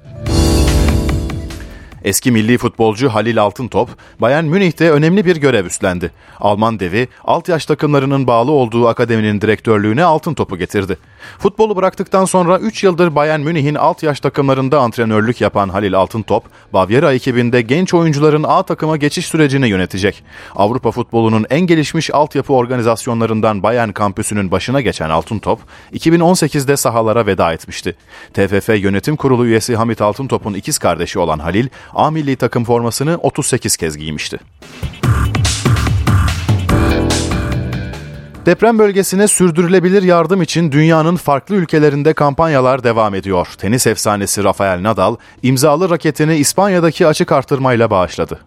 Eski milli futbolcu Halil Altıntop, Bayern Münih'te önemli bir görev üstlendi. Alman devi, alt yaş takımlarının bağlı olduğu akademinin direktörlüğüne Altıntop'u getirdi. Futbolu bıraktıktan sonra 3 yıldır Bayern Münih'in alt yaş takımlarında antrenörlük yapan Halil Altıntop, Bavyera ekibinde genç oyuncuların A takıma geçiş sürecini yönetecek. Avrupa futbolunun en gelişmiş altyapı organizasyonlarından Bayern kampüsünün başına geçen Altıntop, 2018'de sahalara veda etmişti. TFF Yönetim Kurulu üyesi Hamit Altıntop'un ikiz kardeşi olan Halil, A milli takım formasını 38 kez giymişti. Deprem bölgesine sürdürülebilir yardım için dünyanın farklı ülkelerinde kampanyalar devam ediyor. Tenis efsanesi Rafael Nadal, imzalı raketini İspanya'daki açık artırmayla bağışladı.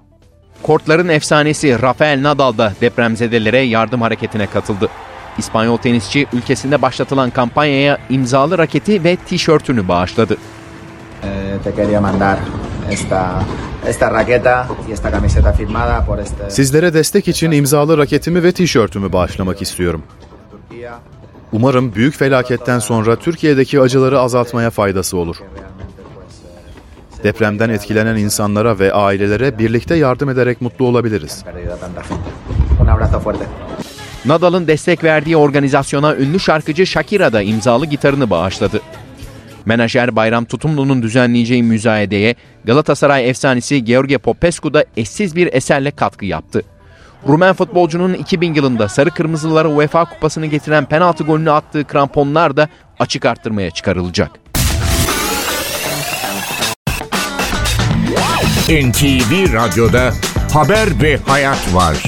Kortların efsanesi Rafael Nadal da depremzedelere yardım hareketine katıldı. İspanyol tenisçi ülkesinde başlatılan kampanyaya imzalı raketi ve tişörtünü bağışladı. Sizlere destek için imzalı raketimi ve tişörtümü bağışlamak istiyorum. Umarım büyük felaketten sonra Türkiye'deki acıları azaltmaya faydası olur. Depremden etkilenen insanlara ve ailelere birlikte yardım ederek mutlu olabiliriz. Nadal'ın destek verdiği organizasyona ünlü şarkıcı Shakira da imzalı gitarını bağışladı. Menajer Bayram Tutumlu'nun düzenleyeceği müzayedeye Galatasaray efsanesi George Popescu da eşsiz bir eserle katkı yaptı. Rumen futbolcunun 2000 yılında sarı kırmızılara UEFA kupasını getiren penaltı golünü attığı kramponlar da açık artırmaya çıkarılacak. NTV Radyo'da haber ve hayat var.